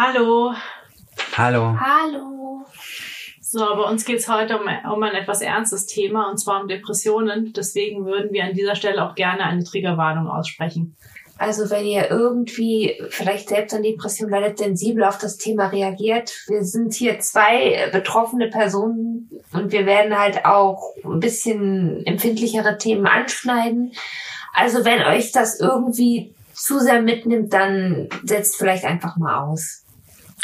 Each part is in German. Hallo. Hallo. Hallo. So, bei uns geht es heute um ein etwas ernstes Thema, und zwar um Depressionen. Deswegen würden wir an dieser Stelle auch gerne eine Triggerwarnung aussprechen. Also wenn ihr irgendwie vielleicht selbst an Depressionen leidet, sensibel auf das Thema reagiert. Wir sind hier zwei betroffene Personen und wir werden halt auch ein bisschen empfindlichere Themen anschneiden. Also wenn euch das irgendwie zu sehr mitnimmt, dann setzt vielleicht einfach mal aus.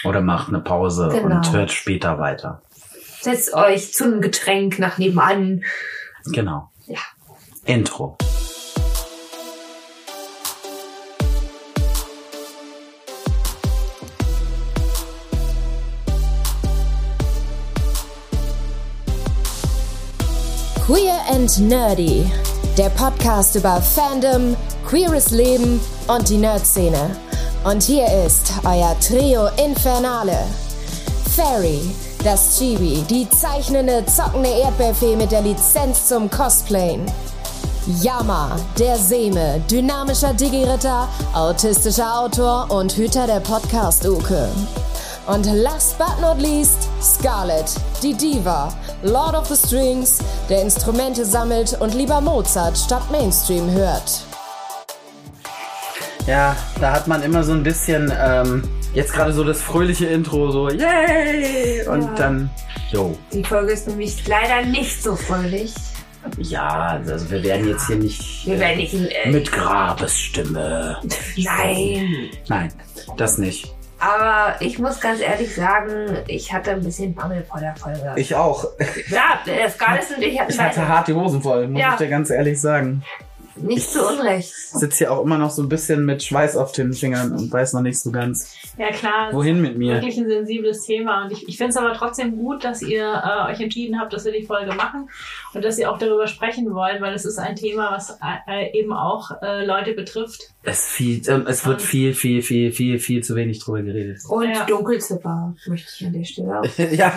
Oder macht eine Pause und hört später weiter. Setzt euch zu einem Getränk nach nebenan. Genau. Ja. Intro. Queer and Nerdy, der Podcast über Fandom, queeres Leben und die Nerd-Szene. Und hier ist euer Trio Infernale. Fairy, das Chibi, die zeichnende, zockende Erdbeerfee mit der Lizenz zum Cosplayen. Yama, der Seme, dynamischer Digi-Ritter, autistischer Autor und Hüter der Podcast-Uke. Und last but not least, Scarlett, die Diva, Lord of the Strings, der Instrumente sammelt und lieber Mozart statt Mainstream hört. Ja, da hat man immer so ein bisschen, jetzt gerade so das fröhliche Intro, so yay! Und ja, dann, yo. Die Folge ist nämlich leider nicht so fröhlich. Ja, also wir werden jetzt hier nicht, mit Grabesstimme. Nein. Nein, das nicht. Aber ich muss ganz ehrlich sagen, ich hatte ein bisschen Bammel vor der Folge. Ich auch. Ja, das Scarlett und ich hatten... Ich hatte hart die Hosen voll, muss ich dir ganz ehrlich sagen. Nicht zu Unrecht. Ich sitze hier auch immer noch so ein bisschen mit Schweiß auf den Fingern und weiß noch nicht so ganz, ja, klar, wohin mit mir. Wirklich ein sensibles Thema. Und ich finde es aber trotzdem gut, dass ihr euch entschieden habt, dass wir die Folge machen und dass ihr auch darüber sprechen wollt, weil es ist ein Thema, was eben auch Leute betrifft. Es wird viel zu wenig drüber geredet. Und ja. Dunkelziffer möchte ich an der Stelle auch. Ja,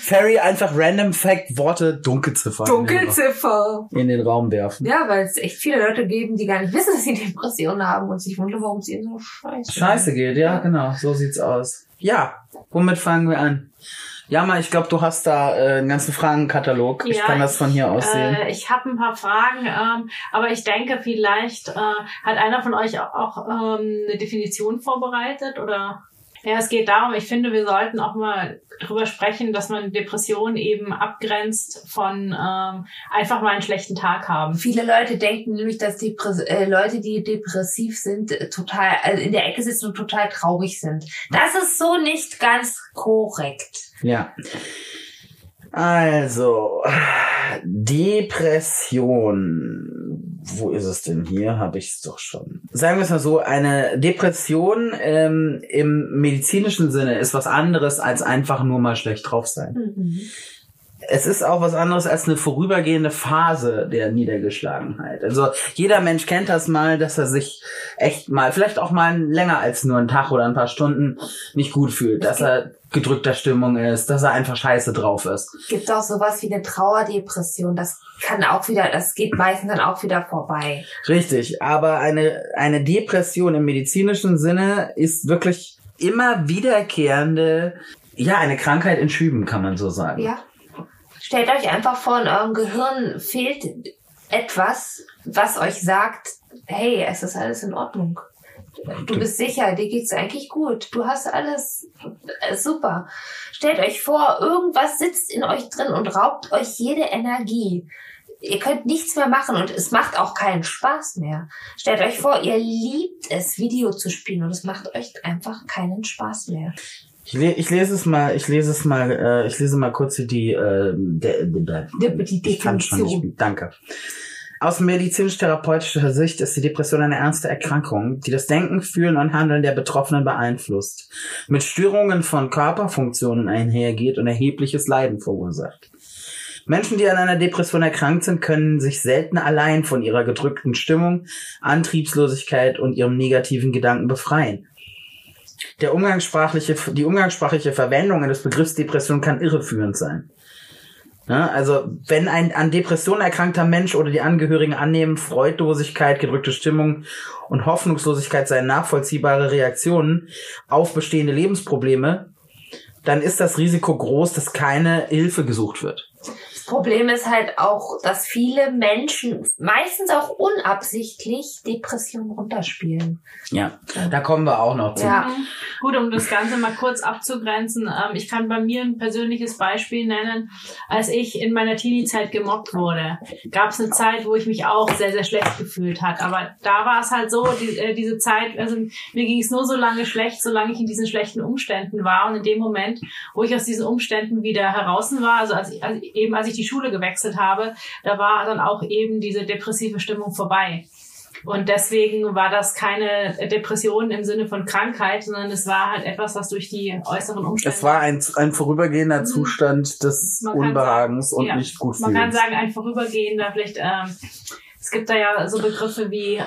Fairy einfach random Fact Worte Dunkelziffer in den Raum werfen. Ja, weil es echt viele Leute geben, die gar nicht wissen, dass sie Depressionen haben und sich wundern, warum es ihnen so scheiße geht. Ja, genau, so sieht's aus. Ja, womit fangen wir an? Jama, ich glaube, du hast da einen ganzen Fragenkatalog. Ja, ich kann das von hier aus sehen. Ich habe ein paar Fragen, aber ich denke, vielleicht hat einer von euch auch eine Definition vorbereitet oder... Ja, es geht darum, ich finde, wir sollten auch mal drüber sprechen, dass man Depressionen eben abgrenzt von einfach mal einen schlechten Tag haben. Viele Leute denken nämlich, dass Leute, die depressiv sind, total in der Ecke sitzen und total traurig sind. Das ist so nicht ganz korrekt. Ja. Also, Depression. Wo ist es denn hier? Habe ich es doch schon. Sagen wir es mal so, eine Depression im medizinischen Sinne ist was anderes als einfach nur mal schlecht drauf sein. Mhm. Es ist auch was anderes als eine vorübergehende Phase der Niedergeschlagenheit. Also jeder Mensch kennt das mal, dass er sich echt mal, vielleicht auch mal länger als nur einen Tag oder ein paar Stunden nicht gut fühlt, dass er gedrückter Stimmung ist, dass er einfach scheiße drauf ist. Es gibt auch sowas wie eine Trauerdepression, das geht meistens dann auch wieder vorbei. Richtig, aber eine Depression im medizinischen Sinne ist wirklich immer wiederkehrende, eine Krankheit in Schüben, kann man so sagen. Ja. Stellt euch einfach vor, in eurem Gehirn fehlt etwas, was euch sagt, hey, es ist alles in Ordnung. Du bist sicher, dir geht's eigentlich gut. Du hast alles super. Stellt euch vor, irgendwas sitzt in euch drin und raubt euch jede Energie. Ihr könnt nichts mehr machen und es macht auch keinen Spaß mehr. Stellt euch vor, ihr liebt es, Video zu spielen und es macht euch einfach keinen Spaß mehr. Ich lese mal kurz hier die Definition. Danke. Aus medizinisch-therapeutischer Sicht ist die Depression eine ernste Erkrankung, die das Denken, Fühlen und Handeln der Betroffenen beeinflusst, mit Störungen von Körperfunktionen einhergeht und erhebliches Leiden verursacht. Menschen, die an einer Depression erkrankt sind, können sich selten allein von ihrer gedrückten Stimmung, Antriebslosigkeit und ihrem negativen Gedanken befreien. Die umgangssprachliche Verwendung des Begriffs Depression kann irreführend sein. Ne? Also wenn ein an Depressionen erkrankter Mensch oder die Angehörigen annehmen, Freudlosigkeit, gedrückte Stimmung und Hoffnungslosigkeit seien nachvollziehbare Reaktionen auf bestehende Lebensprobleme, dann ist das Risiko groß, dass keine Hilfe gesucht wird. Das Problem ist halt auch, dass viele Menschen meistens auch unabsichtlich Depressionen runterspielen. Ja, da kommen wir auch noch zu. Ja. Gut, um das Ganze mal kurz abzugrenzen, ich kann bei mir ein persönliches Beispiel nennen. Als ich in meiner Teenie-Zeit gemobbt wurde, gab es eine Zeit, wo ich mich auch sehr, sehr schlecht gefühlt hat. Aber da war es halt so, diese Zeit, also mir ging es nur so lange schlecht, solange ich in diesen schlechten Umständen war. Und in dem Moment, wo ich aus diesen Umständen wieder heraus war, also als ich die Schule gewechselt habe, da war dann auch eben diese depressive Stimmung vorbei. Und deswegen war das keine Depression im Sinne von Krankheit, sondern es war halt etwas, was durch die äußeren Umstände... Es war ein vorübergehender Zustand des Unbehagens sagen, und nicht gut fühlens. Man kann sagen, ein vorübergehender, vielleicht... es gibt da ja so Begriffe wie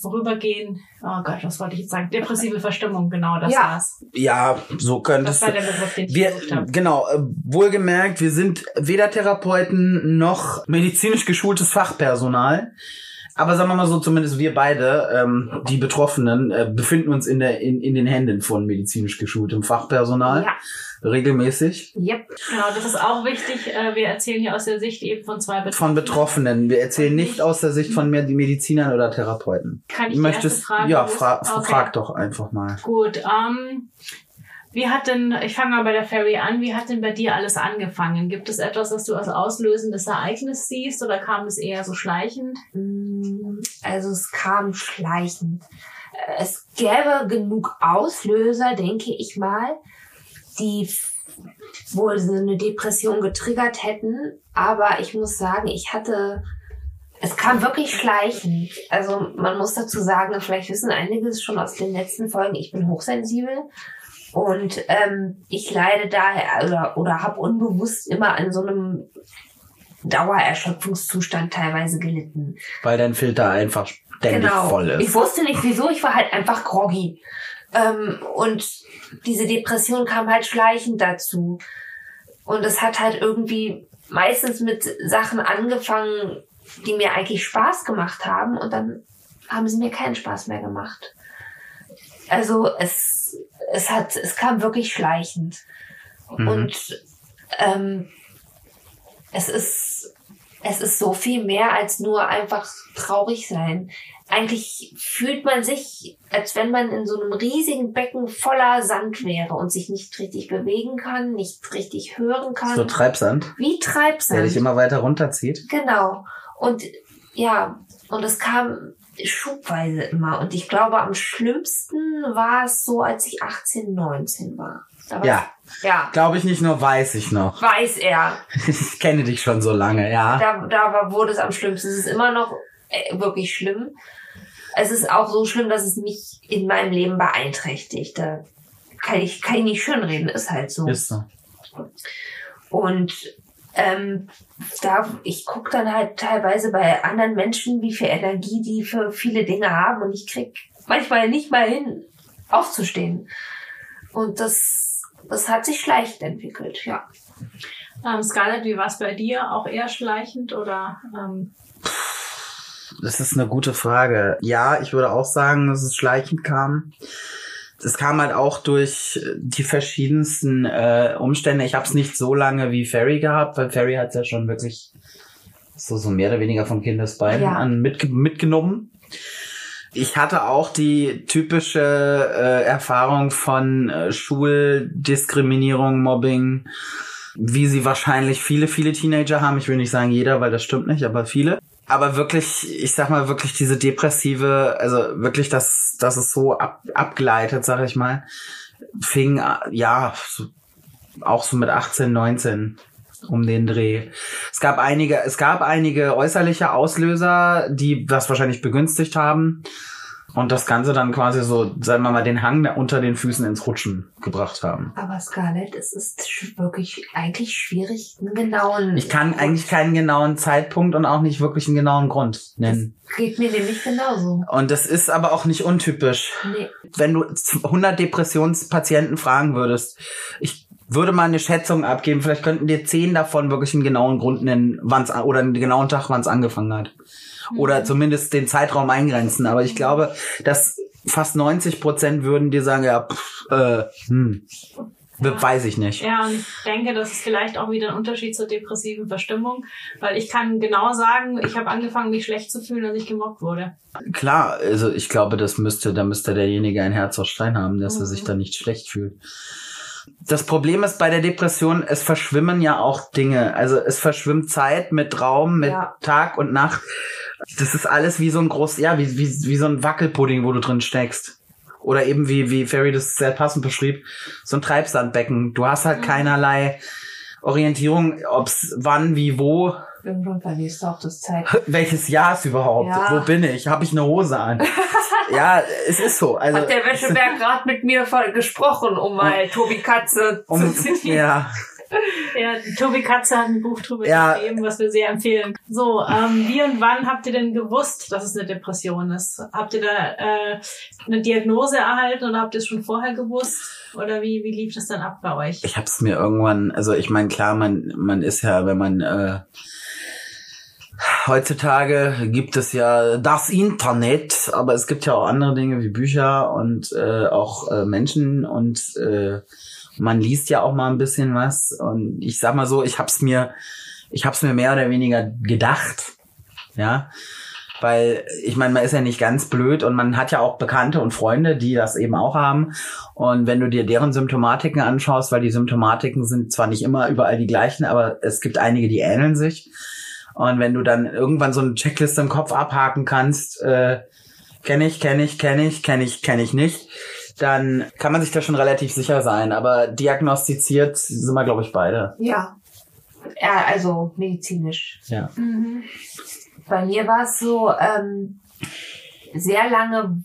vorübergehen, oh Gott, was wollte ich jetzt sagen? Depressive Verstimmung, genau, das war's. Ja, so könntest du. Das war der Begriff, den ich gesucht habe. Genau, wohlgemerkt, wir sind weder Therapeuten noch medizinisch geschultes Fachpersonal. Aber sagen wir mal so, zumindest wir beide, die Betroffenen, befinden uns in den Händen von medizinisch geschultem Fachpersonal. Ja. Regelmäßig. Yep. Genau, das ist auch wichtig. Wir erzählen hier aus der Sicht eben von zwei Betroffenen. Von Betroffenen. Wir erzählen nicht aus der Sicht von Medizinern oder Therapeuten. Kann ich die erste Frage? Ja, frag doch einfach mal. Gut, wie hat denn, ich fange mal bei der Fairy an, wie hat denn bei dir alles angefangen? Gibt es etwas, was du als auslösendes Ereignis siehst oder kam es eher so schleichend? Also es kam schleichend. Es gäbe genug Auslöser, denke ich mal, die wohl so eine Depression getriggert hätten. Aber ich muss sagen, es kam wirklich schleichend. Also man muss dazu sagen, vielleicht wissen einige es schon aus den letzten Folgen, ich bin hochsensibel und ich leide daher oder habe unbewusst immer an so einem Dauererschöpfungszustand teilweise gelitten. Weil dein Filter einfach ständig voll ist. Ich wusste nicht wieso, ich war halt einfach groggy. Und diese Depression kam halt schleichend dazu. Und es hat halt irgendwie meistens mit Sachen angefangen, die mir eigentlich Spaß gemacht haben. Und dann haben sie mir keinen Spaß mehr gemacht. Also es kam wirklich schleichend. Mhm. Und es ist so viel mehr als nur einfach traurig sein. Eigentlich fühlt man sich, als wenn man in so einem riesigen Becken voller Sand wäre und sich nicht richtig bewegen kann, nicht richtig hören kann. So Treibsand? Wie Treibsand. Der dich immer weiter runterzieht. Genau. Und ja, und es kam schubweise immer. Und ich glaube, am schlimmsten war es so, als ich 18, 19 war. Ja. Glaube ich nicht nur, weiß ich noch. Weiß er. Ich kenne dich schon so lange, ja. Da wurde es am schlimmsten. Es ist immer noch wirklich schlimm. Es ist auch so schlimm, dass es mich in meinem Leben beeinträchtigt. Da kann ich nicht schönreden, ist halt so. Ist so. Und ich gucke dann halt teilweise bei anderen Menschen, wie viel Energie die für viele Dinge haben und ich kriege manchmal nicht mal hin, aufzustehen. Und das hat sich schleichend entwickelt, ja. Scarlett, wie war es bei dir? Auch eher schleichend oder... Das ist eine gute Frage. Ja, ich würde auch sagen, dass es schleichend kam. Es kam halt auch durch die verschiedensten Umstände. Ich habe es nicht so lange wie Fairy gehabt, weil Fairy hat es ja schon wirklich so mehr oder weniger von Kindesbeinen an mitgenommen. Ich hatte auch die typische Erfahrung von Schuldiskriminierung, Mobbing, wie sie wahrscheinlich viele Teenager haben. Ich will nicht sagen jeder, weil das stimmt nicht, aber viele. Aber wirklich, ich sag mal, wirklich diese depressive, also wirklich, dass es so abgleitet, sag ich mal, fing, auch so mit 18, 19 um den Dreh. Es gab einige äußerliche Auslöser, die das wahrscheinlich begünstigt haben und das Ganze dann quasi so, sagen wir mal, den Hang unter den Füßen ins Rutschen gebracht haben. Aber Scarlett, es ist wirklich eigentlich schwierig, einen genauen... Ich kann eigentlich keinen genauen Zeitpunkt und auch nicht wirklich einen genauen Grund nennen. Das geht mir nämlich genauso. Und das ist aber auch nicht untypisch. Nee. Wenn du 100 Depressionspatienten fragen würdest, ich würde mal eine Schätzung abgeben. Vielleicht könnten dir 10 davon wirklich einen genauen Grund nennen, wann's, oder einen genauen Tag, wann es angefangen hat. Oder zumindest den Zeitraum eingrenzen. Aber ich glaube, dass fast 90% würden dir sagen, ja, weiß ich nicht. Ja, und ich denke, das ist vielleicht auch wieder ein Unterschied zur depressiven Verstimmung, weil ich kann genau sagen, ich habe angefangen, mich schlecht zu fühlen, als ich gemobbt wurde. Klar, also ich glaube, da müsste derjenige ein Herz aus Stein haben, dass er sich da nicht schlecht fühlt. Das Problem ist bei der Depression, es verschwimmen ja auch Dinge. Also es verschwimmt Zeit mit Raum, mit Tag und Nacht. Das ist alles wie so ein groß, wie so ein Wackelpudding, wo du drin steckst. Oder eben wie Fairy das sehr passend beschrieb, so ein Treibsandbecken. Du hast halt keinerlei Orientierung, ob's wann, wie, wo. Irgendwann verlierst du auch das Zeit. Welches Jahr ist überhaupt? Ja. Wo bin ich? Habe ich eine Hose an? Ja, es ist so. Also, hat der Wäscheberg gerade mit mir gesprochen, um mal Tobi Katze zu zitieren. Ja. Ja, Tobi Katze hat ein Buch drüber geschrieben, was wir sehr empfehlen. So, wie und wann habt ihr denn gewusst, dass es eine Depression ist? Habt ihr da eine Diagnose erhalten oder habt ihr es schon vorher gewusst? Oder wie lief das dann ab bei euch? Ich hab's mir irgendwann, also ich meine, klar, man ist ja, wenn man heutzutage gibt es ja das Internet, aber es gibt ja auch andere Dinge wie Bücher und auch Menschen und man liest ja auch mal ein bisschen was und ich sag mal so, ich hab's mir mehr oder weniger gedacht, ja, weil ich meine, man ist ja nicht ganz blöd und man hat ja auch Bekannte und Freunde, die das eben auch haben und wenn du dir deren Symptomatiken anschaust, weil die Symptomatiken sind zwar nicht immer überall die gleichen, aber es gibt einige, die ähneln sich. Und wenn du dann irgendwann so eine Checkliste im Kopf abhaken kannst, kenne ich nicht, dann kann man sich da schon relativ sicher sein. Aber diagnostiziert sind wir, glaube ich, beide. Ja. Ja, also medizinisch. Ja. Mhm. Bei mir war es so, sehr lange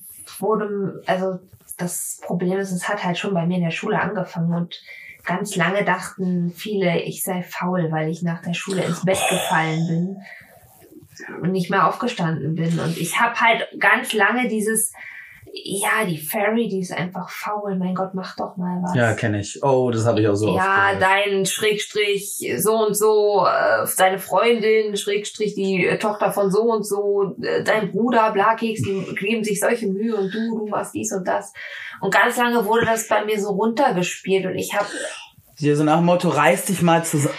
das Problem ist, es hat halt schon bei mir in der Schule angefangen und ganz lange dachten viele, ich sei faul, weil ich nach der Schule ins Bett gefallen bin und nicht mehr aufgestanden bin. Und ich habe halt ganz lange dieses, die Fairy, die ist einfach faul. Mein Gott, mach doch mal was. Ja, kenne ich. Oh, das habe ich auch so oft gehört. Dein Schrägstrich so und so, deine Freundin, Schrägstrich die Tochter von so und so, dein Bruder, Blakeks, die geben sich solche Mühe und du machst dies und das. Und ganz lange wurde das bei mir so runtergespielt und ich habe... Ja, so nach dem Motto, reiß dich mal zusammen.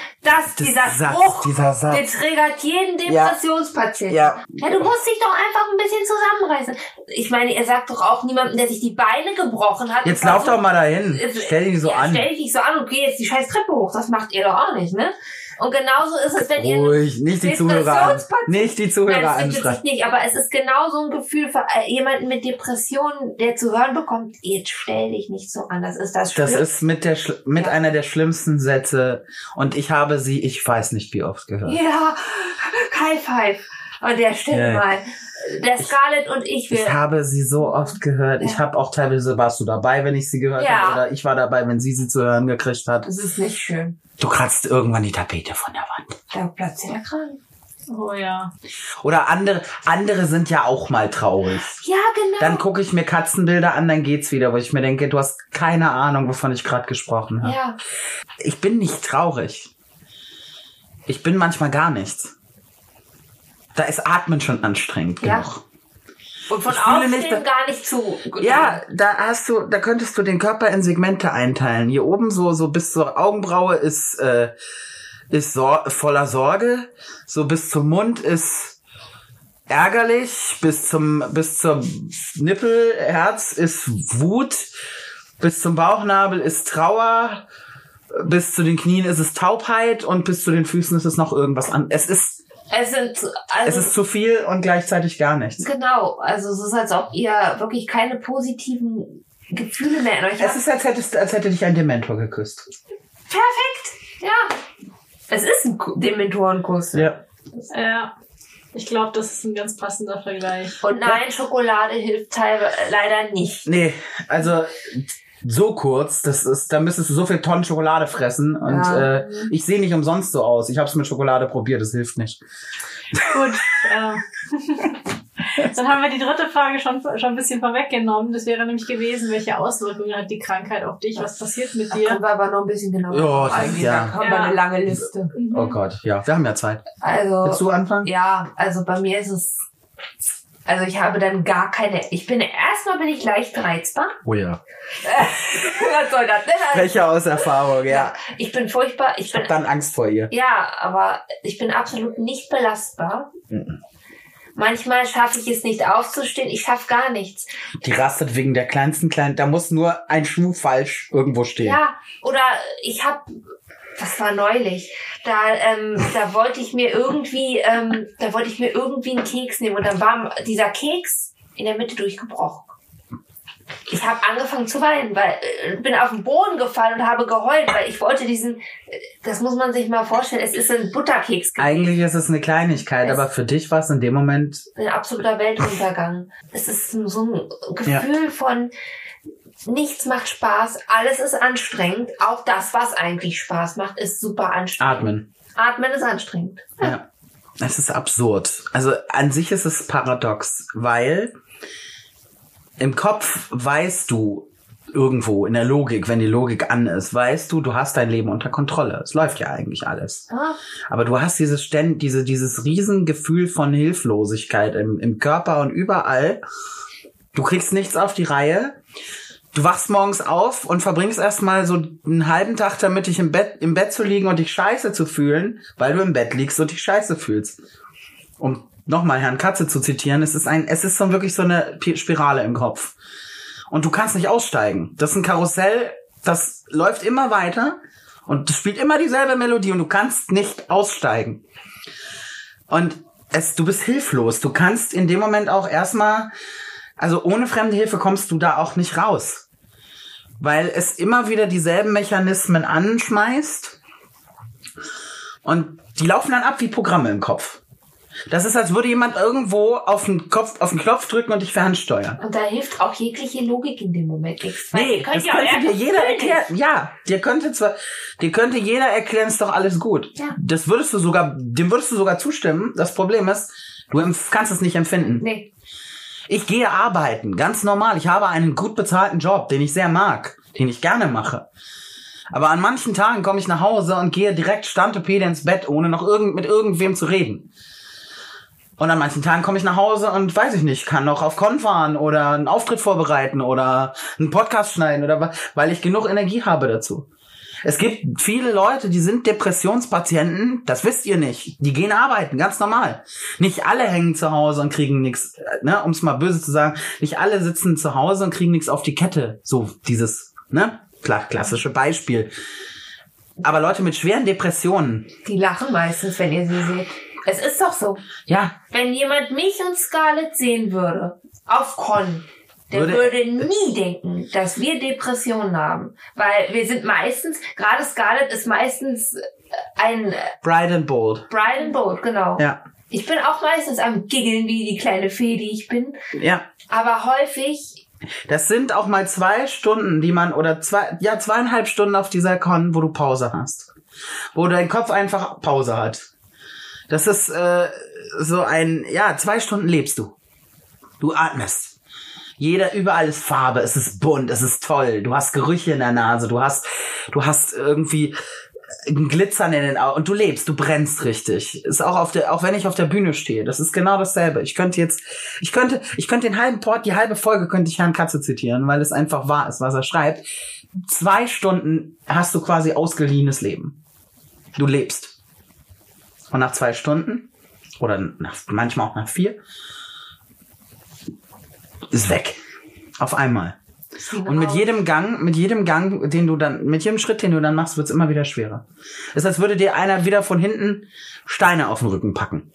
Dieser Spruch, der triggert jeden Depressionspatienten. Ja. Ja, du musst dich doch einfach ein bisschen zusammenreißen. Ich meine, er sagt doch auch niemandem, der sich die Beine gebrochen hat. Jetzt lauf doch mal dahin. Stell dich so an und geh jetzt die scheiß Treppe hoch. Das macht ihr doch auch nicht, ne? Und genauso ist es, wenn ihr... Ruhig, nicht die Zuhörer anschreien. Nicht, aber es ist genau so ein Gefühl für jemanden mit Depressionen, der zu hören bekommt, jetzt stell dich nicht so an, das ist das Schlimmste. Das ist mit einer der schlimmsten Sätze und ich habe sie, ich weiß nicht wie oft gehört. Ja, High Five. Und der stimmt mal. Der Scarlett und ich. Ich habe sie so oft gehört. Ja. Ich habe auch teilweise, warst du dabei, wenn ich sie gehört habe? Oder ich war dabei, wenn sie zu hören gekriegt hat. Das ist nicht schön. Du kratzt irgendwann die Tapete von der Wand. Da platzt der Kran. Oh ja. Oder andere sind ja auch mal traurig. Ja, genau. Dann gucke ich mir Katzenbilder an, dann geht's wieder, wo ich mir denke, du hast keine Ahnung, wovon ich gerade gesprochen habe. Ja. Ich bin nicht traurig. Ich bin manchmal gar nichts. Da ist Atmen schon anstrengend genug. Und von außen gar nicht zu. Ja, da könntest du den Körper in Segmente einteilen. Hier oben so bis zur Augenbraue ist voller Sorge, so bis zum Mund ist ärgerlich, bis zum Nippelherz ist Wut, bis zum Bauchnabel ist Trauer, bis zu den Knien ist es Taubheit und bis zu den Füßen ist es noch irgendwas an. Es ist zu viel und gleichzeitig gar nichts. Genau, also es ist, als ob ihr wirklich keine positiven Gefühle mehr in euch habt. Es ist, als hätte dich ein Dementor geküsst. Perfekt, ja. Es ist ein Dementorenkuss. Ja. Ja, ich glaube, das ist ein ganz passender Vergleich. Und nein, Schokolade hilft teilweise leider nicht. Nee, also... So kurz, da müsstest du so viel Tonnen Schokolade fressen und ich sehe nicht umsonst so aus. Ich habe es mit Schokolade probiert, das hilft nicht. Gut. Dann haben wir die dritte Frage schon ein bisschen vorweggenommen. Das wäre nämlich gewesen, welche Auswirkungen hat die Krankheit auf dich? Was passiert mit dir? Da können wir aber noch ein bisschen genauer eingehen. Ja. Da haben wir eine lange Liste. Mhm. Oh Gott, ja. Wir haben ja Zeit. Also, willst du anfangen? Ja, also bei mir ist es... Also ich habe dann gar keine... Erstmal bin ich leicht reizbar. Oh ja. Was soll das denn? Sprecher aus Erfahrung, ja. Ich bin furchtbar. Ich habe dann Angst vor ihr. Ja, aber ich bin absolut nicht belastbar. Mhm. Manchmal schaffe ich es nicht aufzustehen. Ich schaffe gar nichts. Die rastet wegen der kleinsten kleinen... Da muss nur ein Schuh falsch irgendwo stehen. Ja, oder ich habe... Das war neulich. Da wollte ich mir irgendwie, einen Keks nehmen und dann war dieser Keks in der Mitte durchgebrochen. Ich habe angefangen zu weinen, weil bin auf den Boden gefallen und habe geheult, weil ich wollte diesen. Das muss man sich mal vorstellen. Es ist ein Butterkeks gewesen. Eigentlich ist es eine Kleinigkeit, aber für dich war es in dem Moment ein absoluter Weltuntergang. Es ist so ein Gefühl von nichts macht Spaß, alles ist anstrengend. Auch das, was eigentlich Spaß macht, ist super anstrengend. Atmen ist anstrengend. Ja. Das ist absurd. Also an sich ist es paradox, weil im Kopf weißt du irgendwo in der Logik, wenn die Logik an ist, weißt du, du hast dein Leben unter Kontrolle. Es läuft ja eigentlich alles. Ah. Aber du hast dieses Riesengefühl von Hilflosigkeit im Körper und überall. Du kriegst nichts auf die Reihe. Du wachst morgens auf und verbringst erstmal so einen halben Tag damit, dich im Bett zu liegen und dich scheiße zu fühlen, weil du im Bett liegst und dich scheiße fühlst. Um nochmal Herrn Katze zu zitieren, es ist so wirklich so eine Spirale im Kopf. Und du kannst nicht aussteigen. Das ist ein Karussell, das läuft immer weiter und das spielt immer dieselbe Melodie und du kannst nicht aussteigen. Und du bist hilflos. Du kannst in dem Moment auch erstmal... Also ohne fremde Hilfe kommst du da auch nicht raus, weil es immer wieder dieselben Mechanismen anschmeißt und die laufen dann ab wie Programme im Kopf. Das ist, als würde jemand irgendwo auf den Knopf drücken und dich fernsteuern. Und da hilft auch jegliche Logik in dem Moment nichts. Nee, das könnte dir jeder erklären. Ja, dir könnte jeder erklären, ist doch alles gut. Ja. Dem würdest du sogar zustimmen. Das Problem ist, du kannst es nicht empfinden. Nee. Ich gehe arbeiten, ganz normal. Ich habe einen gut bezahlten Job, den ich sehr mag, den ich gerne mache. Aber an manchen Tagen komme ich nach Hause und gehe direkt Stantepede ins Bett, ohne noch mit irgendwem zu reden. Und an manchen Tagen komme ich nach Hause und weiß ich nicht, kann noch auf Con fahren oder einen Auftritt vorbereiten oder einen Podcast schneiden oder weil ich genug Energie habe dazu. Es gibt viele Leute, die sind Depressionspatienten, das wisst ihr nicht. Die gehen arbeiten, ganz normal. Nicht alle hängen zu Hause und kriegen nichts, ne, um es mal böse zu sagen, nicht alle sitzen zu Hause und kriegen nichts auf die Kette. So dieses, ne, klassische Beispiel. Aber Leute mit schweren Depressionen... Die lachen meistens, wenn ihr sie seht. Es ist doch so. Ja. Wenn jemand mich und Scarlett sehen würde, auf Con... Der würde nie denken, dass wir Depressionen haben. Weil wir sind meistens, gerade Scarlett ist meistens ein... Bright and bold. Bright and bold, genau. Ja. Ich bin auch meistens am Giggeln, wie die kleine Fee, die ich bin. Ja. Aber häufig... Das sind auch mal 2 Stunden, die man... Oder 2,5 Stunden auf dieser Con, wo du Pause hast. Wo dein Kopf einfach Pause hat. Das ist so ein... Ja, 2 Stunden lebst du. Du atmest. Überall ist Farbe, es ist bunt, es ist toll. Du hast Gerüche in der Nase, du hast irgendwie ein Glitzern in den Augen und du lebst, du brennst richtig. Ist auch wenn ich auf der Bühne stehe, das ist genau dasselbe. Ich könnte die halbe Folge könnte ich Herrn Katze zitieren, weil es einfach wahr ist, was er schreibt. 2 Stunden hast du quasi ausgeliehenes Leben. Du lebst. Und nach 2 Stunden oder manchmal auch nach 4 ist weg. Auf einmal. Genau. Und mit jedem Gang, mit jedem Schritt, den du dann machst, wird es immer wieder schwerer. Es ist, als würde dir einer wieder von hinten Steine auf den Rücken packen.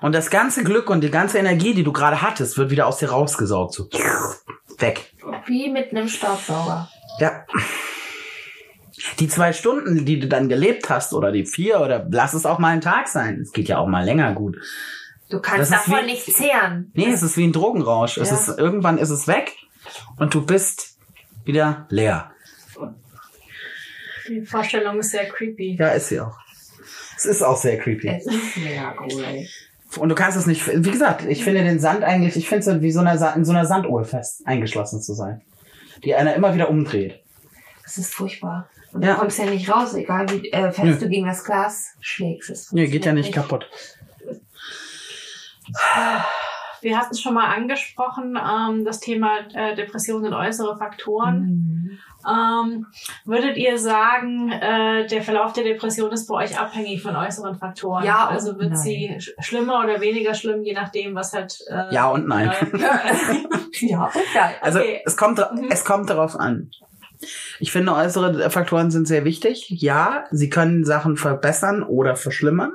Und das ganze Glück und die ganze Energie, die du gerade hattest, wird wieder aus dir rausgesaugt. So. Weg. Wie mit einem Staubsauger. Ja. Die 2 Stunden, die du dann gelebt hast, oder die 4, oder lass es auch mal ein Tag sein. Es geht ja auch mal länger gut. Du kannst davon nicht zehren. Nee, es ist wie ein Drogenrausch. Ja. Irgendwann ist es weg und du bist wieder leer. Die Vorstellung ist sehr creepy. Ja, ist sie auch. Es ist auch sehr creepy. Es ist mega cool. Und du kannst es nicht, wie gesagt, ich finde den Sand eigentlich, ich finde es wie in so einer Sanduhr fest eingeschlossen zu sein, die einer immer wieder umdreht. Das ist furchtbar. Und ja, du kommst ja nicht raus, egal wie fest du gegen das Glas schlägst. Nee, geht ja nicht kaputt. Wir hatten es schon mal angesprochen, das Thema Depressionen und äußere Faktoren. Mhm. Würdet ihr sagen, der Verlauf der Depression ist bei euch abhängig von äußeren Faktoren? Ja, also wird sie schlimmer oder weniger schlimm, je nachdem, was halt... ja und nein. Ja, okay. Also es kommt darauf an. Ich finde, äußere Faktoren sind sehr wichtig. Ja, sie können Sachen verbessern oder verschlimmern.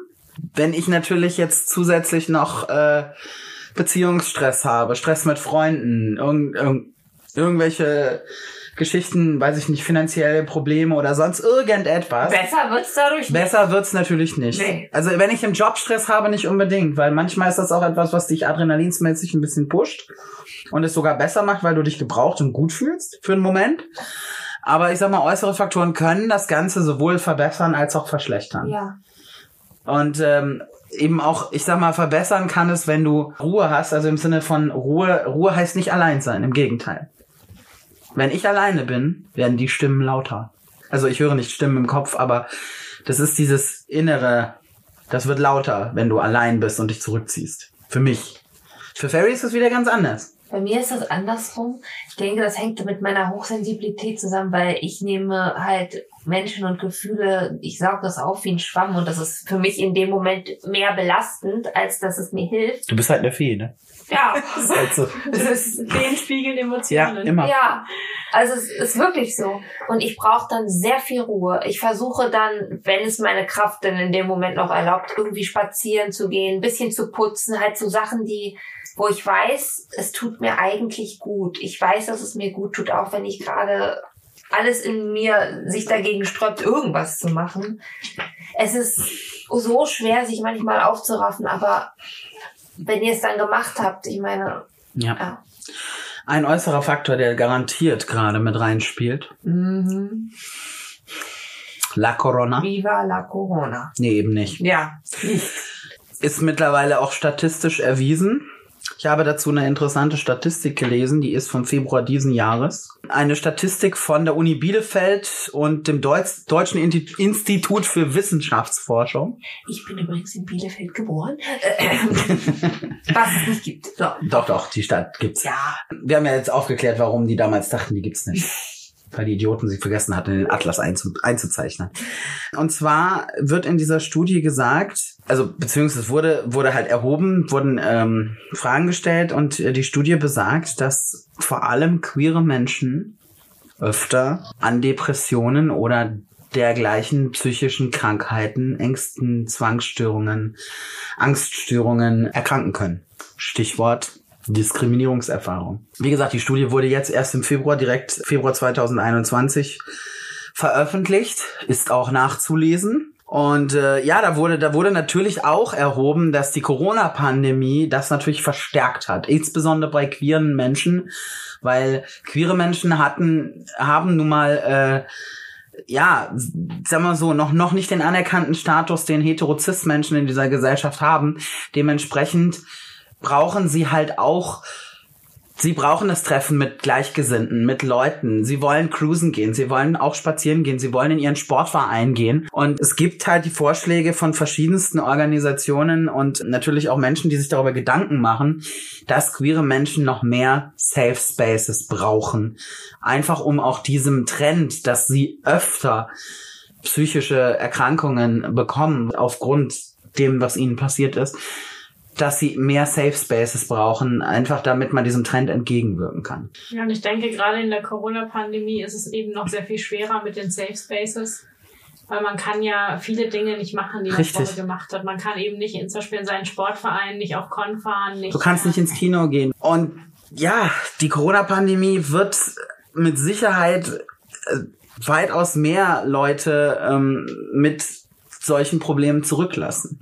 Wenn ich natürlich jetzt zusätzlich noch Beziehungsstress habe, Stress mit Freunden, irgendwelche Geschichten, weiß ich nicht, finanzielle Probleme oder sonst irgendetwas. Besser wird's dadurch nicht. Besser wird's natürlich nicht. Nee. Also wenn ich im Job Stress habe, nicht unbedingt, weil manchmal ist das auch etwas, was dich adrenalinsmäßig ein bisschen pusht und es sogar besser macht, weil du dich gebraucht und gut fühlst für einen Moment. Aber ich sag mal, äußere Faktoren können das Ganze sowohl verbessern als auch verschlechtern. Ja. Und eben auch, ich sag mal, verbessern kann es, wenn du Ruhe hast, also im Sinne von Ruhe. Ruhe heißt nicht allein sein, im Gegenteil. Wenn ich alleine bin, werden die Stimmen lauter. Also ich höre nicht Stimmen im Kopf, aber das ist dieses Innere, das wird lauter, wenn du allein bist und dich zurückziehst. Für mich. Für Fairy ist das wieder ganz anders. Bei mir ist das andersrum. Ich denke, das hängt mit meiner Hochsensibilität zusammen, weil ich nehme halt Menschen und Gefühle, ich sauge das auf wie ein Schwamm und das ist für mich in dem Moment mehr belastend, als dass es mir hilft. Du bist halt eine Fee, ne? Ja. Das ist halt so. Feen spiegeln Emotionen. Ja, immer. Ja, also es ist wirklich so. Und ich brauche dann sehr viel Ruhe. Ich versuche dann, wenn es meine Kraft denn in dem Moment noch erlaubt, irgendwie spazieren zu gehen, ein bisschen zu putzen, halt so Sachen, die... wo ich weiß, es tut mir eigentlich gut. Ich weiß, dass es mir gut tut, auch wenn ich gerade alles in mir sich dagegen sträubt, irgendwas zu machen. Es ist so schwer, sich manchmal aufzuraffen, aber wenn ihr es dann gemacht habt, ich meine... Ja. Ein äußerer Faktor, der garantiert gerade mit reinspielt. Mhm. La Corona. Viva la Corona. Nee, eben nicht. Ja. Ist mittlerweile auch statistisch erwiesen. Ich habe dazu eine interessante Statistik gelesen, die ist vom Februar diesen Jahres. Eine Statistik von der Uni Bielefeld und dem Deutschen Institut für Wissenschaftsforschung. Ich bin übrigens in Bielefeld geboren. Was es nicht gibt. So. Doch, die Stadt gibt's. Ja. Wir haben ja jetzt aufgeklärt, warum die damals dachten, die gibt's nicht. Weil die Idioten sie vergessen hatten, in den Atlas einzuzeichnen. Und zwar wird in dieser Studie gesagt, also beziehungsweise wurde halt erhoben, wurden Fragen gestellt und die Studie besagt, dass vor allem queere Menschen öfter an Depressionen oder dergleichen psychischen Krankheiten, Ängsten, Zwangsstörungen, Angststörungen erkranken können. Stichwort Diskriminierungserfahrung. Wie gesagt, die Studie wurde jetzt erst im Februar, direkt Februar 2021 veröffentlicht, ist auch nachzulesen. Und ja, da wurde natürlich auch erhoben, dass die Corona-Pandemie das natürlich verstärkt hat, insbesondere bei queeren Menschen, weil queere Menschen haben nun mal sagen wir so, noch nicht den anerkannten Status, den Hetero-Cis-Menschen in dieser Gesellschaft haben. Dementsprechend brauchen sie halt auch, sie brauchen das Treffen mit Gleichgesinnten, mit Leuten. Sie wollen cruisen gehen, sie wollen auch spazieren gehen, sie wollen in ihren Sportverein gehen. Und es gibt halt die Vorschläge von verschiedensten Organisationen und natürlich auch Menschen, die sich darüber Gedanken machen, dass queere Menschen noch mehr Safe Spaces brauchen. Einfach um auch diesem Trend, dass sie öfter psychische Erkrankungen bekommen, aufgrund dem, was ihnen passiert ist, dass sie mehr Safe Spaces brauchen, einfach damit man diesem Trend entgegenwirken kann. Ja, und ich denke, gerade in der Corona-Pandemie ist es eben noch sehr viel schwerer mit den Safe Spaces, weil man kann ja viele Dinge nicht machen, die man vorher gemacht hat. Man kann eben nicht zum Beispiel in seinen Sportverein, nicht auf Con fahren. Du kannst nicht ins Kino gehen. Und ja, die Corona-Pandemie wird mit Sicherheit weitaus mehr Leute mit solchen Problemen zurücklassen.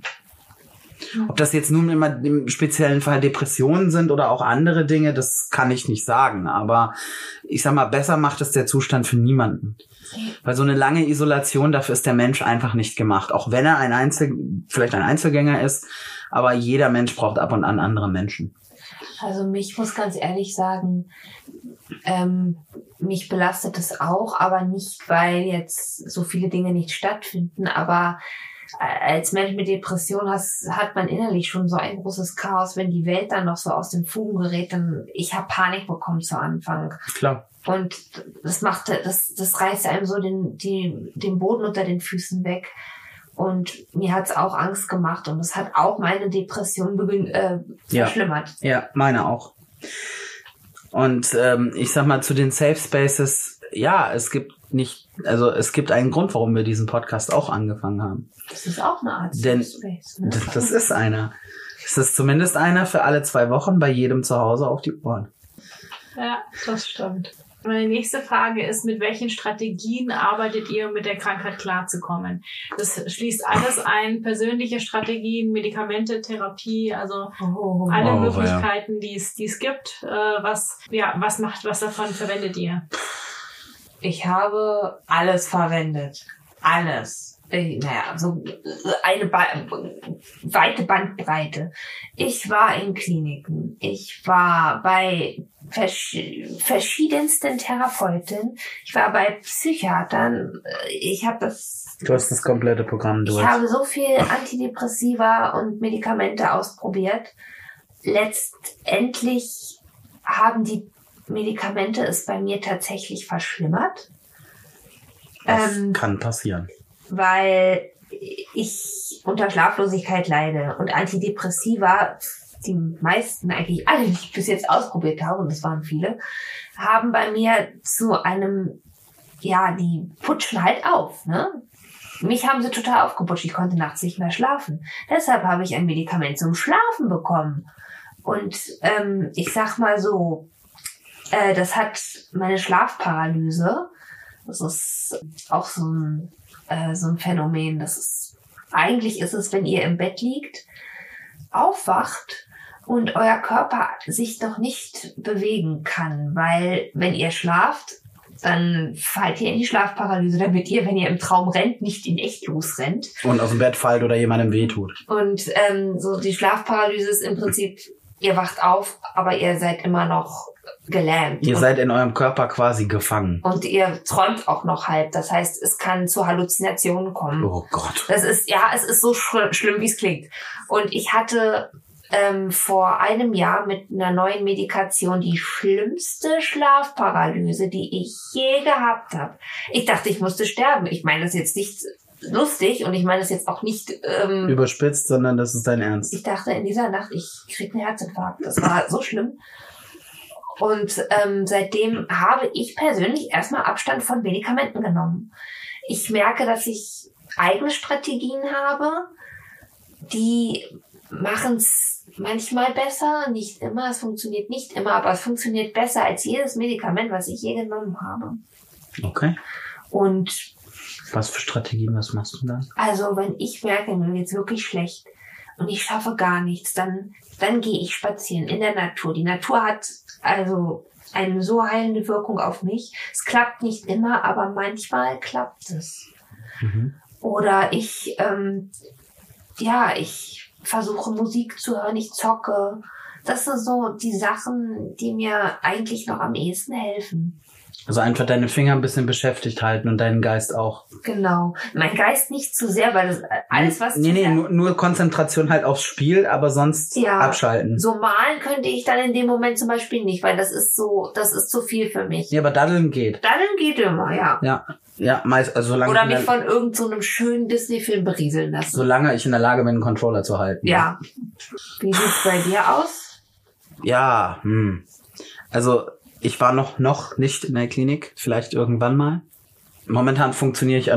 Ob das jetzt nun immer im speziellen Fall Depressionen sind oder auch andere Dinge, das kann ich nicht sagen. Aber ich sag mal, besser macht es der Zustand für niemanden. Weil so eine lange Isolation, dafür ist der Mensch einfach nicht gemacht. Auch wenn er vielleicht ein Einzelgänger ist, aber jeder Mensch braucht ab und an andere Menschen. Also ich muss ganz ehrlich sagen, mich belastet es auch, aber nicht, weil jetzt so viele Dinge nicht stattfinden, aber als Mensch mit Depression hat man innerlich schon so ein großes Chaos, wenn die Welt dann noch so aus den Fugen gerät, dann ich habe Panik bekommen zu Anfang. Klar. Und das reißt einem so den Boden unter den Füßen weg. Und mir hat's auch Angst gemacht und es hat auch meine Depression verschlimmert. Ja, meine auch. Und ich sag mal, zu den Safe Spaces, ja, es gibt einen Grund, warum wir diesen Podcast auch angefangen haben. Das ist auch eine Art Safe Space. Ne? Das ist einer. Es ist zumindest einer für alle 2 Wochen bei jedem zu Hause auf die Ohren. Ja, das stimmt. Meine nächste Frage ist, mit welchen Strategien arbeitet ihr, um mit der Krankheit klarzukommen? Das schließt alles ein, persönliche Strategien, Medikamente, Therapie, also alle Möglichkeiten, ja, die es gibt. Was davon verwendet ihr? Ich habe alles verwendet. Alles. So eine weite Bandbreite. Ich war in Kliniken, ich war bei verschiedensten Therapeuten, ich war bei Psychiatern, Du hast das komplette Programm durch. Ich habe so viel Antidepressiva und Medikamente ausprobiert. Letztendlich haben die Medikamente es bei mir tatsächlich verschlimmert. Das kann passieren. Weil ich unter Schlaflosigkeit leide und Antidepressiva, die meisten eigentlich alle, die ich bis jetzt ausprobiert habe, und das waren viele, haben bei mir zu einem, die putschen halt auf, ne? Mich haben sie total aufgeputscht, ich konnte nachts nicht mehr schlafen. Deshalb habe ich ein Medikament zum Schlafen bekommen. Und ich sag mal so, das hat meine Schlafparalyse, das ist auch so ein Phänomen, eigentlich ist es, wenn ihr im Bett liegt, aufwacht und euer Körper sich noch nicht bewegen kann, weil wenn ihr schlaft, dann fallt ihr in die Schlafparalyse, damit ihr, wenn ihr im Traum rennt, nicht in echt losrennt. Und aus dem Bett fallt oder jemandem wehtut. Und so die Schlafparalyse ist im Prinzip, ihr wacht auf, aber ihr seid immer noch gelähmt. Ihr seid in eurem Körper quasi gefangen. Und ihr träumt auch noch halb. Das heißt, es kann zu Halluzinationen kommen. Oh Gott. Das ist, es ist so schlimm, wie es klingt. Und ich hatte vor einem Jahr mit einer neuen Medikation die schlimmste Schlafparalyse, die ich je gehabt habe. Ich dachte, ich musste sterben. Ich meine das jetzt nicht lustig und ich meine das jetzt auch nicht überspitzt, sondern das ist dein Ernst. Ich dachte in dieser Nacht, ich krieg einen Herzinfarkt. Das war so schlimm. Und seitdem habe ich persönlich erstmal Abstand von Medikamenten genommen. Ich merke, dass ich eigene Strategien habe, die machen es manchmal besser, nicht immer, es funktioniert nicht immer, aber es funktioniert besser als jedes Medikament, was ich je genommen habe. Okay. Und was für Strategien, was machst du da? Also wenn ich merke, mir wird es wirklich schlecht und ich schaffe gar nichts, dann gehe ich spazieren in der Natur. Die Natur hat also eine so heilende Wirkung auf mich. Es klappt nicht immer, aber manchmal klappt es. Mhm. Oder ich versuche Musik zu hören, ich zocke. Das sind so die Sachen, die mir eigentlich noch am ehesten helfen. Also einfach deine Finger ein bisschen beschäftigt halten und deinen Geist auch. Genau. Mein Geist nicht zu sehr, weil das alles, was... nur Konzentration halt aufs Spiel, aber sonst abschalten. So malen könnte ich dann in dem Moment zum Beispiel nicht, weil das ist zu viel für mich. Ja, aber daddeln geht. Daddeln geht immer, ja. Ja, meist, also solange... Oder mich von irgend so einem schönen Disney-Film berieseln lassen. Solange ich in der Lage bin, einen Controller zu halten. Ja. Wie sieht's bei dir aus? Ja, also... Ich war noch nicht in der Klinik, vielleicht irgendwann mal. Momentan funktioniere ich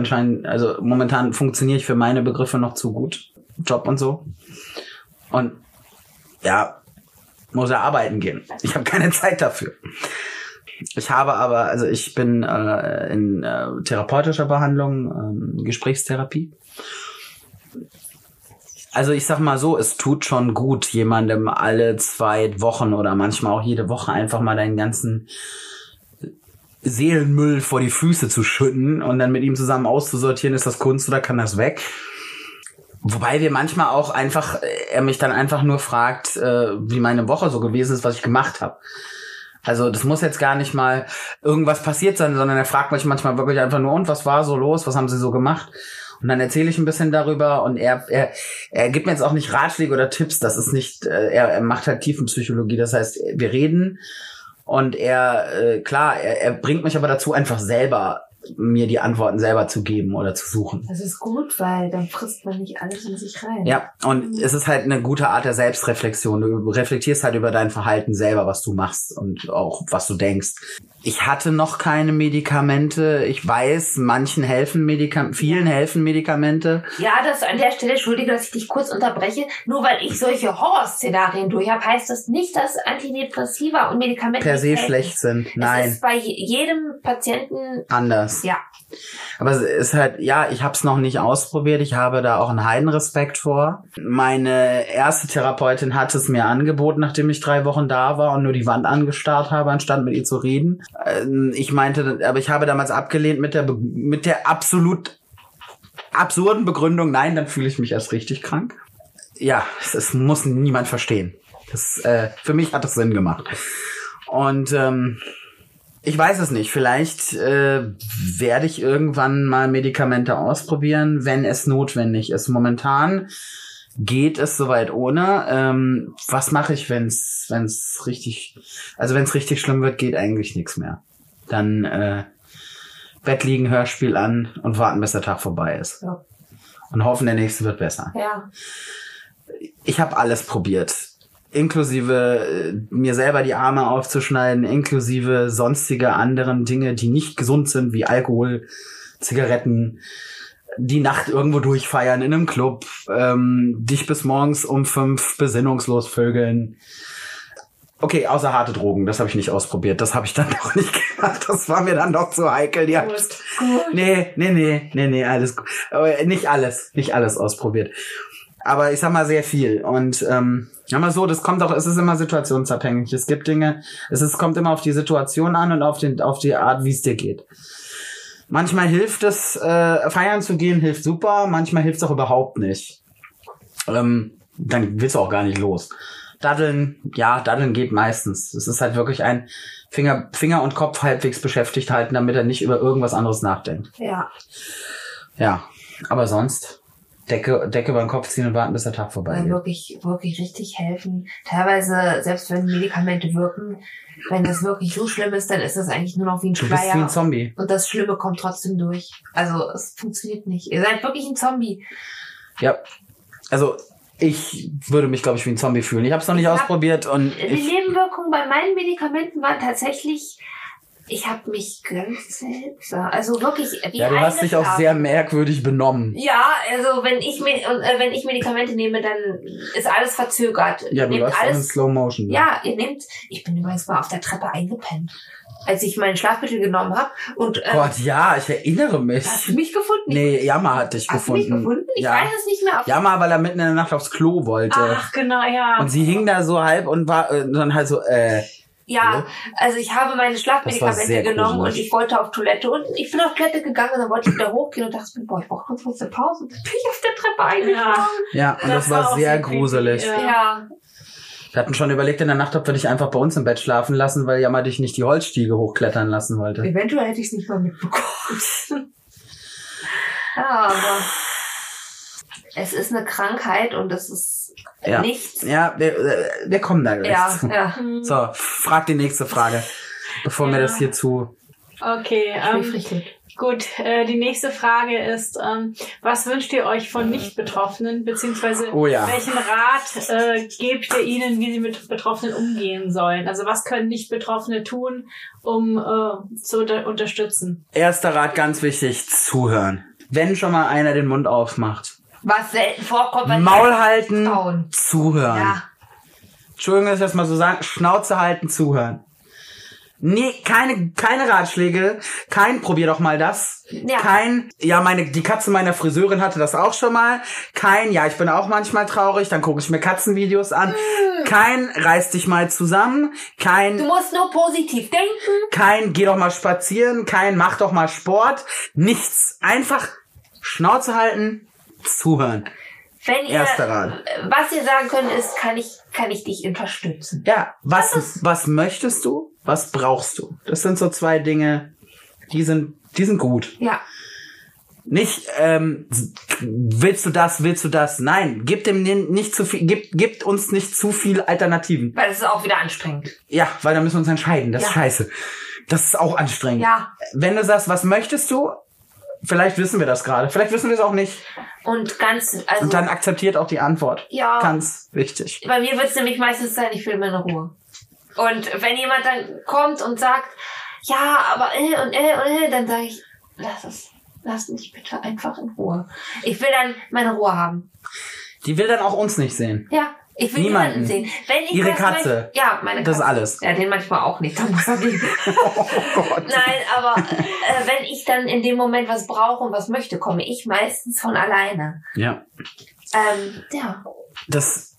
für meine Begriffe noch zu gut. Job und so. Und muss ja arbeiten gehen. Ich habe keine Zeit dafür. Ich bin in therapeutischer Behandlung, Gesprächstherapie. also ich sag mal so, es tut schon gut, jemandem alle 2 Wochen oder manchmal auch jede Woche einfach mal deinen ganzen Seelenmüll vor die Füße zu schütten und dann mit ihm zusammen auszusortieren, ist das Kunst oder kann das weg? Wobei wir manchmal auch einfach, er mich dann einfach nur fragt, wie meine Woche so gewesen ist, was ich gemacht habe. Also das muss jetzt gar nicht mal irgendwas passiert sein, sondern er fragt mich manchmal wirklich einfach nur, und was war so los, was haben Sie so gemacht? Und dann erzähle ich ein bisschen darüber und er gibt mir jetzt auch nicht Ratschläge oder Tipps, das ist nicht, er macht halt Tiefenpsychologie, das heißt, wir reden und er bringt mich aber dazu, einfach selber mir die Antworten selber zu geben oder zu suchen. Das ist gut, weil dann frisst man nicht alles in sich rein. Ja, und es ist halt eine gute Art der Selbstreflexion. Du reflektierst halt über dein Verhalten selber, was du machst und auch was du denkst. Ich hatte noch keine Medikamente. Ich weiß, manchen helfen Medikamente, vielen helfen Medikamente. Ja, das an der Stelle, entschuldige, dass ich dich kurz unterbreche. Nur weil ich solche Horrorszenarien durch habe, heißt das nicht, dass Antidepressiva und Medikamente per se schlecht sind. Nein. Es ist bei jedem Patienten anders. Ja. Aber es ist halt, ja, ich habe es noch nicht ausprobiert. Ich habe da auch einen Heidenrespekt vor. Meine erste Therapeutin hat es mir angeboten, nachdem ich 3 Wochen da war und nur die Wand angestarrt habe, anstatt mit ihr zu reden. Ich meinte, aber ich habe damals abgelehnt mit der absolut absurden Begründung, nein, dann fühle ich mich erst richtig krank. Ja, es muss niemand verstehen. Das, für mich hat das Sinn gemacht. Und ich weiß es nicht. Vielleicht werde ich irgendwann mal Medikamente ausprobieren, wenn es notwendig ist. Momentan geht es soweit ohne. Was mache ich, wenn's richtig schlimm wird, geht eigentlich nichts mehr. Dann Bett liegen, Hörspiel an und warten, bis der Tag vorbei ist. Ja. Und hoffen, der nächste wird besser. Ja. Ich habe alles probiert. Inklusive mir selber die Arme aufzuschneiden, inklusive sonstige anderen Dinge, die nicht gesund sind, wie Alkohol, Zigaretten, die Nacht irgendwo durchfeiern in einem Club, dich bis morgens um 5 besinnungslos vögeln. Okay, außer harte Drogen, das habe ich nicht ausprobiert. Das habe ich dann doch nicht gemacht. Das war mir dann doch zu heikel. Die nee, alles gut. Aber nicht alles ausprobiert. Aber ich sag mal sehr viel und ja mal so, das kommt auch, es ist immer situationsabhängig. Es gibt Dinge, kommt immer auf die Situation an und auf die Art, wie es dir geht. Manchmal hilft es, feiern zu gehen, hilft super. Manchmal hilft es auch überhaupt nicht. Dann willst du auch gar nicht los. Daddeln geht meistens. Es ist halt wirklich ein Finger und Kopf halbwegs beschäftigt halten, damit er nicht über irgendwas anderes nachdenkt. Ja, aber sonst. Decke über den Kopf ziehen und warten, bis der Tag vorbei ist. Wirklich, wirklich richtig helfen. Teilweise, selbst wenn Medikamente wirken, wenn das wirklich so schlimm ist, dann ist das eigentlich nur noch wie ein Schleier. Du bist wie ein Zombie. Und das Schlimme kommt trotzdem durch. Also, es funktioniert nicht. Ihr seid wirklich ein Zombie. Ja. Also, ich würde mich, glaube ich, wie ein Zombie fühlen. Ich habe es noch nicht ausprobiert. Und die Nebenwirkungen bei meinen Medikamenten waren tatsächlich... Ich habe mich ganz seltsam, also wirklich wie ja, du hast dich auch sehr merkwürdig benommen. Ja, also wenn ich Medikamente nehme, dann ist alles verzögert. Ja, du läufst alles in Slow Motion. Ja, ich bin übrigens mal auf der Treppe eingepennt, als ich mein Schlafmittel genommen habe. Und Gott, ja, ich erinnere mich. Hast du mich gefunden? Nee, Yama hat dich gefunden. Hast du mich gefunden? Ich weiß es nicht mehr. Yama, weil er mitten in der Nacht aufs Klo wollte. Ach, genau, ja. Und sie hing da so halb und war dann halt so, Ja, also ich habe meine Schlafmedikamente genommen und ich wollte auf Toilette und ich bin auf Toilette gegangen und dann wollte ich wieder hochgehen und dachte mir, boah, ich brauche kurz eine Pause und dann bin ich auf der Treppe eingeschlafen. Ja, und das war sehr gruselig. Ja. Wir hatten schon überlegt in der Nacht, ob wir dich einfach bei uns im Bett schlafen lassen, weil Yama dich nicht die Holzstiege hochklettern lassen wollte. Eventuell hätte ich es nicht mal mitbekommen. Ja, aber es ist eine Krankheit und es ist ja. Nichts. Ja, wir kommen da gleich zu. Ja. So, frag die nächste Frage, bevor mir das hier zu... Okay, gut. Die nächste Frage ist, was wünscht ihr euch von Nicht-Betroffenen, beziehungsweise welchen Rat gebt ihr ihnen, wie sie mit Betroffenen umgehen sollen? Also was können Nicht-Betroffene tun, um zu unterstützen? Erster Rat, ganz wichtig, zuhören. Wenn schon mal einer den Mund aufmacht, was selten vorkommt, wenn Maul halten, zuhören. Ja. Entschuldigung, dass ich das mal so sage. Schnauze halten, zuhören. Nee, keine Ratschläge, kein probier doch mal das, ja. Kein, ja, die Katze meiner Friseurin hatte das auch schon mal, kein, ja, ich bin auch manchmal traurig, dann gucke ich mir Katzenvideos an, kein, reiß dich mal zusammen, kein, du musst nur positiv denken, kein, geh doch mal spazieren, kein, mach doch mal Sport, nichts, einfach Schnauze halten, zuhören. Wenn ihr, was ihr sagen könnt, ist, kann ich dich unterstützen. Ja, was möchtest du? Was brauchst du? Das sind so zwei Dinge, die sind gut. Ja. Nicht, willst du das? Nein, gib dem nicht zu viel, gibt uns nicht zu viele Alternativen. Weil das ist auch wieder anstrengend. Ja, weil da müssen wir uns entscheiden. Das ist scheiße. Das ist auch anstrengend. Ja. Wenn du sagst, was möchtest du? Vielleicht wissen wir das gerade. Vielleicht wissen wir es auch nicht. Und dann akzeptiert auch die Antwort. Ja. Ganz wichtig. Bei mir wird es nämlich meistens sein, ich will meine Ruhe. Und wenn jemand dann kommt und sagt, ja, aber dann sage ich, lass mich bitte einfach in Ruhe. Ich will dann meine Ruhe haben. Die will dann auch uns nicht sehen. Ja. Ich will niemanden sehen. Wenn ich ihre Katze. Ja, meine Katze. Das ist alles. Ja, den manchmal auch nicht. Dann muss er gehen. Oh Gott. Nein, aber wenn ich dann in dem Moment was brauche und was möchte, komme ich meistens von alleine. Ja. Ja. Das,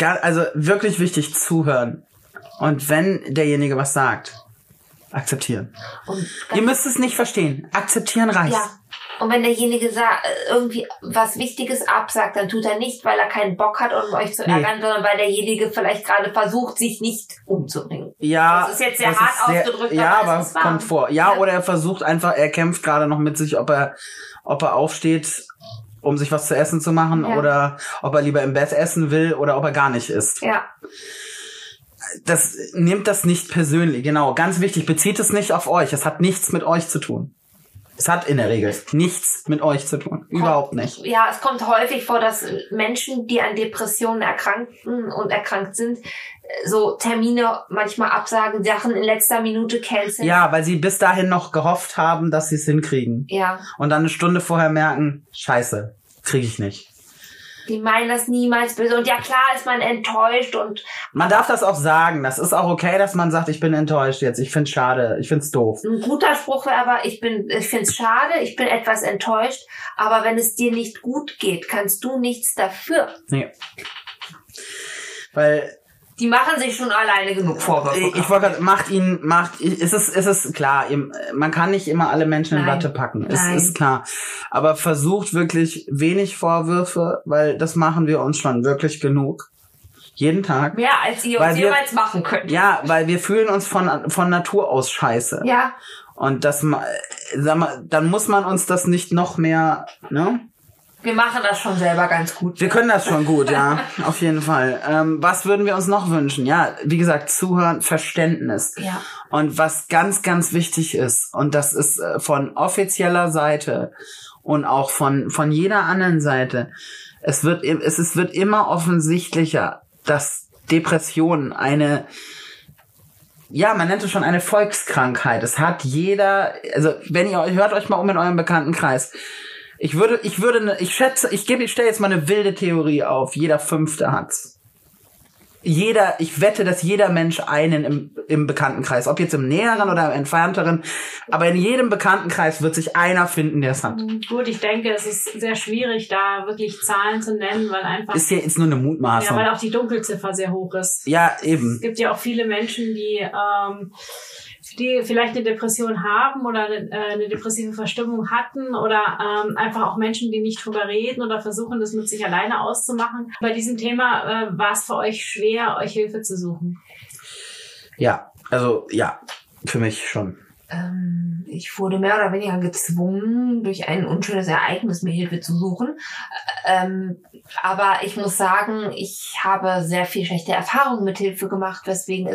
also wirklich wichtig, zuhören. Und wenn derjenige was sagt, akzeptieren. Ihr müsst es nicht verstehen. Akzeptieren reicht. Ja. Und wenn derjenige irgendwie was Wichtiges absagt, dann tut er nicht, weil er keinen Bock hat, um euch zu ärgern, sondern weil derjenige vielleicht gerade versucht, sich nicht umzubringen. Ja. Das ist jetzt sehr hart ausgedrückt. Ja, aber es kommt vor. Ja, oder er versucht einfach, er kämpft gerade noch mit sich, ob er aufsteht, um sich was zu essen zu machen, ja, oder ob er lieber im Bett essen will oder ob er gar nicht isst. Ja. Das nimmt das nicht persönlich. Genau, ganz wichtig. Bezieht es nicht auf euch. Es hat nichts mit euch zu tun. Es hat in der Regel nichts mit euch zu tun. Überhaupt nicht. Ja, es kommt häufig vor, dass Menschen, die an Depressionen erkrankt sind, so Termine manchmal absagen, Sachen in letzter Minute canceln. Ja, weil sie bis dahin noch gehofft haben, dass sie es hinkriegen. Ja. Und dann eine Stunde vorher merken, scheiße, kriege ich nicht. Die meinen das niemals böse. Und ja, klar ist man enttäuscht und... Man darf das auch sagen. Das ist auch okay, dass man sagt, ich bin enttäuscht jetzt. Ich find's schade. Ich find's doof. Ein guter Spruch wäre aber, ich find's schade, ich bin etwas enttäuscht. Aber wenn es dir nicht gut geht, kannst du nichts dafür. Nee. Weil... Die machen sich schon alleine genug Vorwürfe. Ich wollte gerade, ist es klar, man kann nicht immer alle Menschen in Watte packen, ist klar. Aber versucht wirklich wenig Vorwürfe, weil das machen wir uns schon wirklich genug. Jeden Tag. Mehr als ihr uns jemals machen könnt. Ja, weil wir fühlen uns von Natur aus scheiße. Ja. Und das, dann muss man uns das nicht noch mehr, ne? Wir machen das schon selber ganz gut. Wir können das schon gut, ja, auf jeden Fall. Was würden wir uns noch wünschen? Ja, wie gesagt, Zuhören, Verständnis. Ja. Und was ganz, ganz wichtig ist, und das ist von offizieller Seite und auch von jeder anderen Seite, es wird immer offensichtlicher, dass Depressionen man nennt es schon eine Volkskrankheit. Es hat jeder, also wenn ihr hört euch mal um in eurem Bekanntenkreis. Ich stelle jetzt mal eine wilde Theorie auf. Jeder Fünfte hat's. Ich wette, dass jeder Mensch einen im Bekanntenkreis, ob jetzt im näheren oder im entfernteren, aber in jedem Bekanntenkreis wird sich einer finden, der es hat. Gut, ich denke, es ist sehr schwierig, da wirklich Zahlen zu nennen, weil einfach... Ist ja jetzt nur eine Mutmaßung. Ja, weil auch die Dunkelziffer sehr hoch ist. Ja, eben. Es gibt ja auch viele Menschen, die vielleicht eine Depression haben oder eine depressive Verstimmung hatten oder einfach auch Menschen, die nicht drüber reden oder versuchen, das mit sich alleine auszumachen. Bei diesem Thema war es für euch schwer, euch Hilfe zu suchen? Ja, also ja, für mich schon. Ich wurde mehr oder weniger gezwungen, durch ein unschönes Ereignis mir Hilfe zu suchen. Aber ich muss sagen, ich habe sehr viel schlechte Erfahrungen mit Hilfe gemacht, weswegen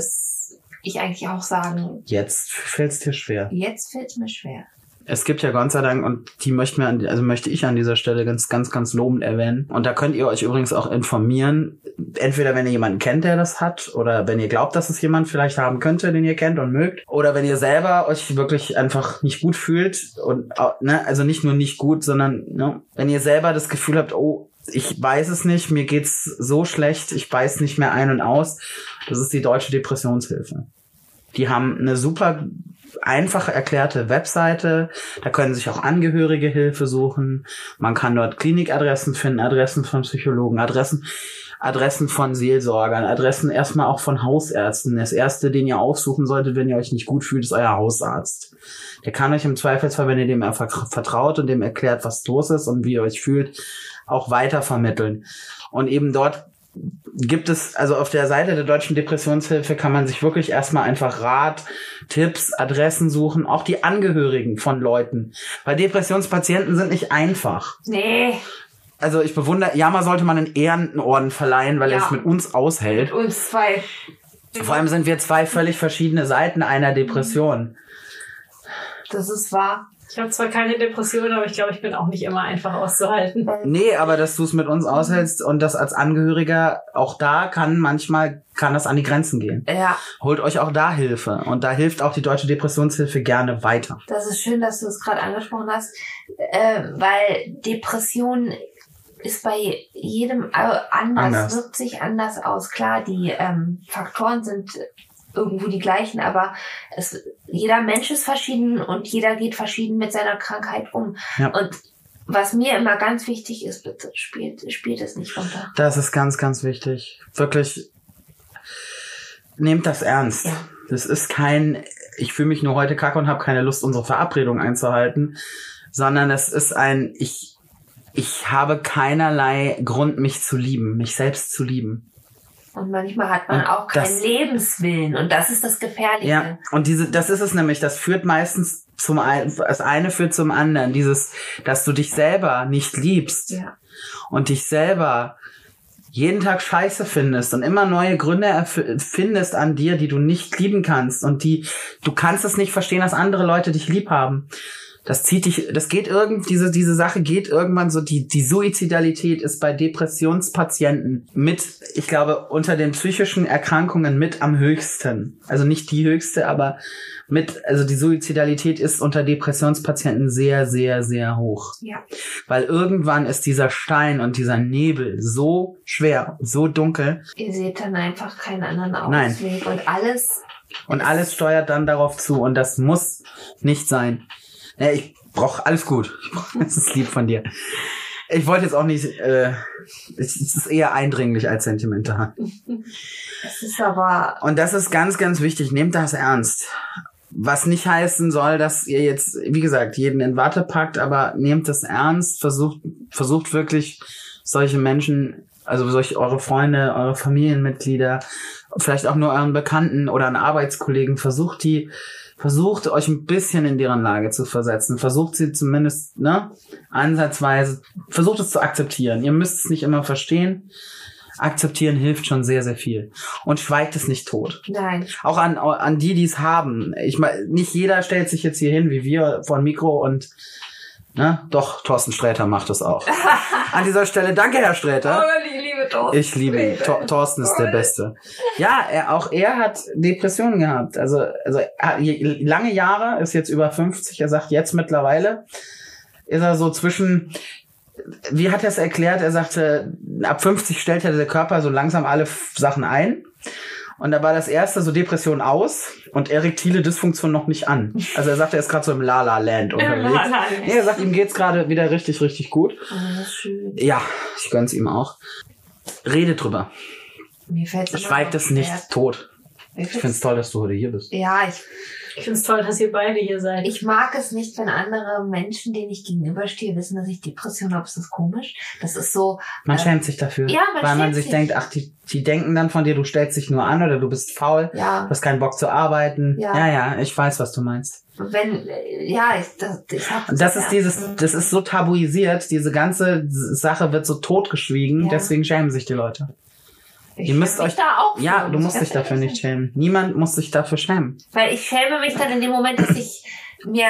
ich eigentlich auch sagen... Jetzt fällt es dir schwer. Jetzt fällt es mir schwer. Es gibt ja Gott sei Dank, und die möchte ich an dieser Stelle ganz, ganz, ganz lobend erwähnen. Und da könnt ihr euch übrigens auch informieren. Entweder wenn ihr jemanden kennt, der das hat, oder wenn ihr glaubt, dass es jemand vielleicht haben könnte, den ihr kennt und mögt. Oder wenn ihr selber euch wirklich einfach nicht gut fühlt. Und ne, also nicht nur nicht gut, sondern ne, wenn ihr selber das Gefühl habt, oh, ich weiß es nicht, mir geht's so schlecht, ich weiß nicht mehr ein und aus. Das ist die Deutsche Depressionshilfe. Die haben eine super einfach erklärte Webseite. Da können sich auch Angehörige Hilfe suchen. Man kann dort Klinikadressen finden, Adressen von Psychologen, Adressen von Seelsorgern, Adressen erstmal auch von Hausärzten. Das erste, den ihr aufsuchen solltet, wenn ihr euch nicht gut fühlt, ist euer Hausarzt. Der kann euch im Zweifelsfall, wenn ihr dem vertraut und dem erklärt, was los ist und wie ihr euch fühlt, auch weiter vermitteln. Und eben dort gibt es, also auf der Seite der Deutschen Depressionshilfe kann man sich wirklich erstmal einfach Rat, Tipps, Adressen suchen, auch die Angehörigen von Leuten. Weil Depressionspatienten sind nicht einfach. Nee. Also ich bewundere, Yama sollte man einen Ehrenorden verleihen, weil er es mit uns aushält. Mit uns zwei. Vor allem sind wir zwei völlig verschiedene Seiten einer Depression. Das ist wahr. Ich habe zwar keine Depression, aber ich glaube, ich bin auch nicht immer einfach auszuhalten. Nee, aber dass du es mit uns aushältst und das als Angehöriger, auch da kann das an die Grenzen gehen. Ja. Holt euch auch da Hilfe. Und da hilft auch die Deutsche Depressionshilfe gerne weiter. Das ist schön, dass du es gerade angesprochen hast, weil Depression ist bei jedem anders, wirkt sich anders aus. Klar, die Faktoren sind irgendwo die gleichen, aber jeder Mensch ist verschieden und jeder geht verschieden mit seiner Krankheit um. Ja. Und was mir immer ganz wichtig ist, bitte spielt es nicht runter. Das ist ganz, ganz wichtig. Wirklich, nehmt das ernst. Ja. Das ist kein, ich fühle mich nur heute kacke und habe keine Lust, unsere Verabredung einzuhalten, sondern es ist ein, ich habe keinerlei Grund, mich zu lieben, mich selbst zu lieben. Und manchmal hat man auch keinen Lebenswillen. Und das ist das Gefährliche. Ja, und das ist es nämlich. Das führt meistens das eine führt zum anderen. Dieses, dass du dich selber nicht liebst. Ja. Und dich selber jeden Tag scheiße findest und immer neue Gründe findest an dir, die du nicht lieben kannst. Und du kannst es nicht verstehen, dass andere Leute dich lieb haben. Das zieht dich, diese Sache geht irgendwann so, die Suizidalität ist bei Depressionspatienten ich glaube, unter den psychischen Erkrankungen mit am höchsten. Also nicht die höchste, aber die Suizidalität ist unter Depressionspatienten sehr, sehr, sehr hoch. Ja. Weil irgendwann ist dieser Stein und dieser Nebel so schwer, so dunkel. Ihr seht dann einfach keinen anderen Ausweg. Nein. Und alles steuert dann darauf zu und das muss nicht sein. Ja, ich brauche alles gut. Das ist lieb von dir. Ich wollte jetzt auch nicht, es ist eher eindringlich als sentimental. Es ist aber... Und das ist ganz, ganz wichtig. Nehmt das ernst. Was nicht heißen soll, dass ihr jetzt, wie gesagt, jeden in Watte packt, aber nehmt das ernst. Versucht wirklich solche Menschen, also eure Freunde, eure Familienmitglieder, vielleicht auch nur euren Bekannten oder einen Arbeitskollegen, versucht euch ein bisschen in deren Lage zu versetzen. Versucht sie zumindest, ansatzweise, versucht es zu akzeptieren. Ihr müsst es nicht immer verstehen. Akzeptieren hilft schon sehr, sehr viel. Und schweigt es nicht tot. Nein. Auch an die es haben. Ich meine, nicht jeder stellt sich jetzt hier hin, wie wir, vor ein Mikro und, doch, Torsten Sträter macht es auch. An dieser Stelle, danke, Herr Sträter. Oh, ich liebe Torsten. Ich liebe ihn. Torsten ist der Beste. Ja, er hat Depressionen gehabt. Also lange Jahre, ist jetzt über 50. Er sagt, jetzt mittlerweile ist er so zwischen... Wie hat er es erklärt? Er sagte, ab 50 stellt der Körper so langsam alle Sachen ein. Und da war das erste so Depression aus und erektile Dysfunktion noch nicht an. Also er sagt, er ist gerade so im La-La-Land unterwegs. Nee, er sagt, ihm geht's gerade wieder richtig, richtig gut. Oh, das ist schön. Ja, ich gönn's ihm auch. Redet drüber. Mir fällt's Schweigt es nicht tot. Ich find's toll, dass du heute hier bist. Ja, ich find's toll, dass ihr beide hier seid. Ich mag es nicht, wenn andere Menschen, denen ich gegenüberstehe, wissen, dass ich Depression habe. Ist das komisch? Das ist so... Man schämt sich dafür. Ja, weil man sich denkt, ach, die denken dann von dir, du stellst dich nur an oder du bist faul, du hast keinen Bock zu arbeiten. Ja, ja, ich weiß, was du meinst. Das ist so tabuisiert. Diese ganze Sache wird so totgeschwiegen. Ja. Deswegen schämen sich die Leute. Ihr müsst euch da auch du musst dich dafür nicht schämen. Niemand muss sich dafür schämen. Weil ich schäme mich dann in dem Moment, dass ich mir,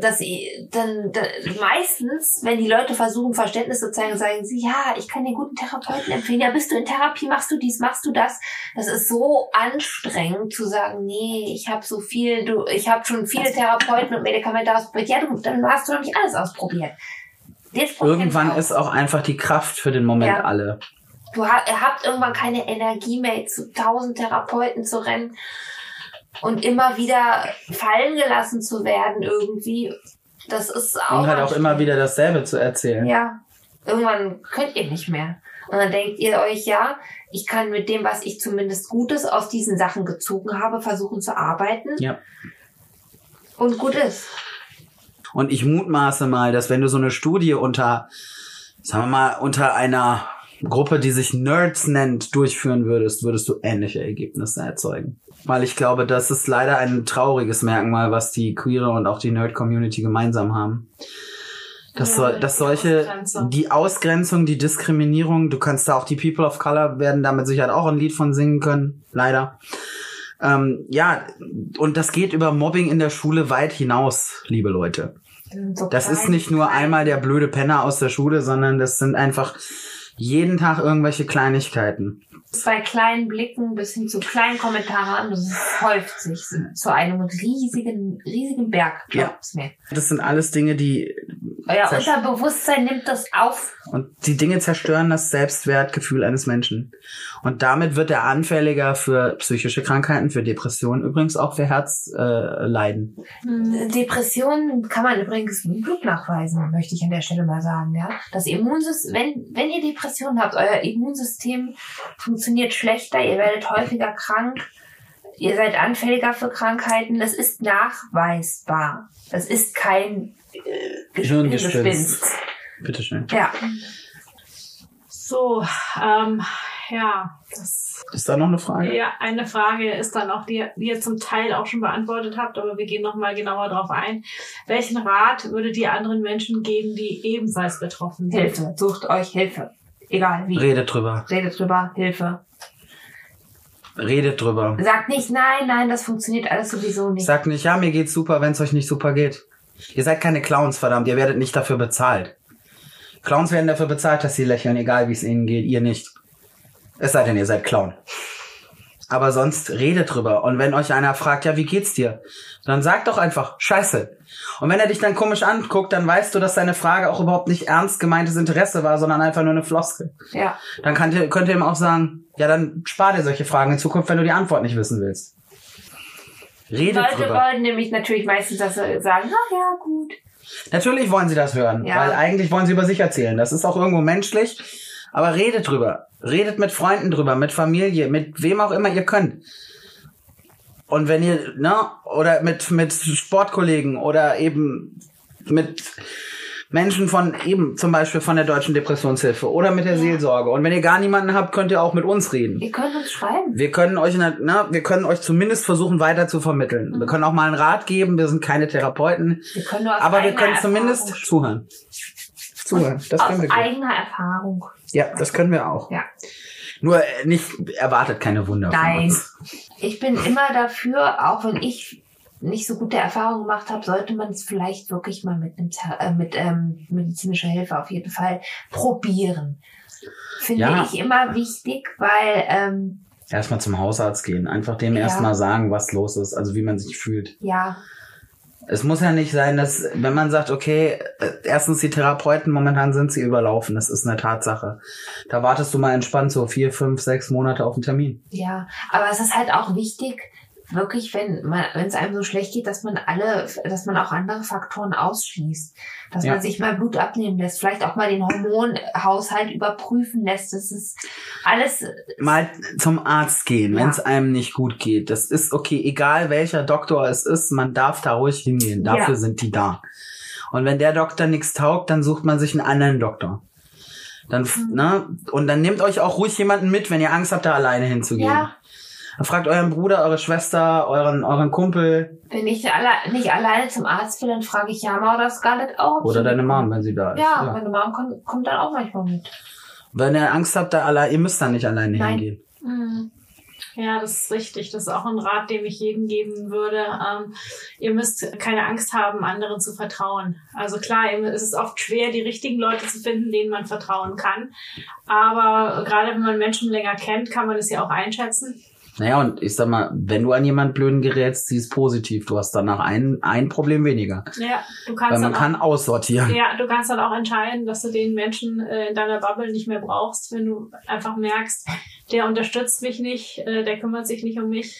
dass ich dann meistens, wenn die Leute versuchen, Verständnis zu zeigen, sagen sie, ja, ich kann dir guten Therapeuten empfehlen. Ja, bist du in Therapie, machst du dies, machst du das? Das ist so anstrengend zu sagen, nee, ich habe schon viele Therapeuten und Medikamente ausprobiert. Ja, dann hast du noch nicht alles ausprobiert. Irgendwann ist auch einfach die Kraft für den Moment alle. Ihr habt irgendwann keine Energie mehr, zu 1000 Therapeuten zu rennen. und immer wieder fallen gelassen zu werden irgendwie, das ist auch... Und halt auch immer wieder dasselbe zu erzählen. Ja, irgendwann könnt ihr nicht mehr. Und dann denkt ihr euch, ja, ich kann mit dem, was ich zumindest Gutes aus diesen Sachen gezogen habe, versuchen zu arbeiten. Ja. Und gut ist. Und ich mutmaße mal, dass wenn du so eine Studie unter, sagen wir mal, unter einer Gruppe, die sich Nerds nennt, durchführen würdest, würdest du ähnliche Ergebnisse erzeugen. Weil ich glaube, das ist leider ein trauriges Merkmal, was die Queere und auch die Nerd-Community gemeinsam haben. Dass, ja, dass solche, die Ausgrenzung, die Diskriminierung, du kannst da auch die People of Color werden damit sicher auch ein Lied von singen können, leider. Ja, und das geht über Mobbing in der Schule weit hinaus, liebe Leute. So das ist nicht nur einmal der blöde Penner aus der Schule, sondern das sind einfach jeden Tag irgendwelche Kleinigkeiten. Bei kleinen Blicken bis hin zu kleinen Kommentaren, das häuft sich zu einem riesigen Berg, glaubt's mir. Das sind alles Dinge, die... Euer Unterbewusstsein nimmt das auf. Und die Dinge zerstören das Selbstwertgefühl eines Menschen. Und damit wird er anfälliger für psychische Krankheiten, für Depressionen, übrigens auch für Herzleiden. Depressionen kann man übrigens mit Blut nachweisen, möchte ich an der Stelle mal sagen. Ja? Das Immunsystem, wenn ihr Depressionen habt, euer Immunsystem funktioniert schlechter, ihr werdet häufiger krank, ihr seid anfälliger für Krankheiten. Das ist nachweisbar. Das ist kein Gehirngespinst. Bitteschön. Ja. So, ja. Das ist da noch eine Frage? Ja, eine Frage ist dann auch, die ihr zum Teil auch schon beantwortet habt, aber wir gehen nochmal genauer drauf ein. Welchen Rat würdet ihr anderen Menschen geben, die ebenfalls betroffen sind? Hilfe. Sucht euch Hilfe. Egal wie. Redet drüber. Hilfe. Redet drüber. Sagt nicht, nein, das funktioniert alles sowieso nicht. Sagt nicht, ja, mir geht's super, wenn es euch nicht super geht. Ihr seid keine Clowns, verdammt, ihr werdet nicht dafür bezahlt. Clowns werden dafür bezahlt, dass sie lächeln, egal wie es ihnen geht, ihr nicht. Es sei denn, ihr seid Clown. Aber sonst redet drüber. Und wenn euch einer fragt, ja, wie geht's dir? Dann sagt doch einfach, scheiße. Und wenn er dich dann komisch anguckt, dann weißt du, dass seine Frage auch überhaupt nicht ernst gemeintes Interesse war, sondern einfach nur eine Floskel. Ja. Dann könnt ihr ihm auch sagen, ja, dann spar dir solche Fragen in Zukunft, wenn du die Antwort nicht wissen willst. Redet Leute drüber. Wollen nämlich natürlich meistens, dass sie sagen, na ja, gut. Natürlich wollen sie das hören, ja. Weil eigentlich wollen sie über sich erzählen. Das ist auch irgendwo menschlich, aber redet drüber. Redet mit Freunden drüber, mit Familie, mit wem auch immer ihr könnt. Und wenn ihr, oder mit Sportkollegen oder eben mit Menschen von eben zum Beispiel von der Deutschen Depressionshilfe oder mit der Seelsorge. Und wenn ihr gar niemanden habt, könnt ihr auch mit uns reden. Ihr könnt uns schreiben. Wir können euch zumindest versuchen, weiter zu vermitteln. Wir können auch mal einen Rat geben. Wir sind keine Therapeuten. Wir können zumindest zuhören. Das können wir. Aus eigener Erfahrung. Ja, das können wir auch. Ja. Nur erwartet keine Wunder von uns. Nein. Ich bin immer dafür, auch wenn ich nicht so gute Erfahrungen gemacht habe, sollte man es vielleicht wirklich mal mit medizinischer Hilfe auf jeden Fall probieren. Finde ich immer wichtig, weil... erstmal zum Hausarzt gehen, einfach dem erstmal sagen, was los ist, also wie man sich fühlt. Ja. Es muss ja nicht sein, dass, wenn man sagt, okay, erstens die Therapeuten, momentan sind sie überlaufen, das ist eine Tatsache. Da wartest du mal entspannt so 4, 5, 6 Monate auf einen Termin. Ja, aber es ist halt auch wichtig, wirklich, wenn es einem so schlecht geht, dass man auch andere Faktoren ausschließt. Dass man sich mal Blut abnehmen lässt, vielleicht auch mal den Hormonhaushalt überprüfen lässt. Das ist alles... Mal zum Arzt gehen, wenn es einem nicht gut geht. Das ist okay, egal welcher Doktor es ist, man darf da ruhig hingehen. Dafür sind die da. Und wenn der Doktor nichts taugt, dann sucht man sich einen anderen Doktor. Dann, und dann nehmt euch auch ruhig jemanden mit, wenn ihr Angst habt, da alleine hinzugehen. Ja. Fragt euren Bruder, eure Schwester, euren Kumpel. Wenn ich nicht alleine zum Arzt will, dann frage ich Yama oder Scarlett auch. Oder deine Mom, wenn sie da ist. Ja, meine Mom kommt dann auch manchmal mit. Wenn ihr Angst habt, ihr müsst dann nicht alleine hingehen. Mhm. Ja, das ist richtig. Das ist auch ein Rat, den ich jedem geben würde. Ihr müsst keine Angst haben, anderen zu vertrauen. Also klar, es ist oft schwer, die richtigen Leute zu finden, denen man vertrauen kann. Aber gerade wenn man Menschen länger kennt, kann man das ja auch einschätzen. Naja, und ich sag mal, wenn du an jemanden blöden gerätst, sie ist positiv. Du hast danach ein Problem weniger. Ja, du kannst weil man kann aussortieren. Ja, du kannst dann auch entscheiden, dass du den Menschen in deiner Bubble nicht mehr brauchst, wenn du einfach merkst, der unterstützt mich nicht, der kümmert sich nicht um mich.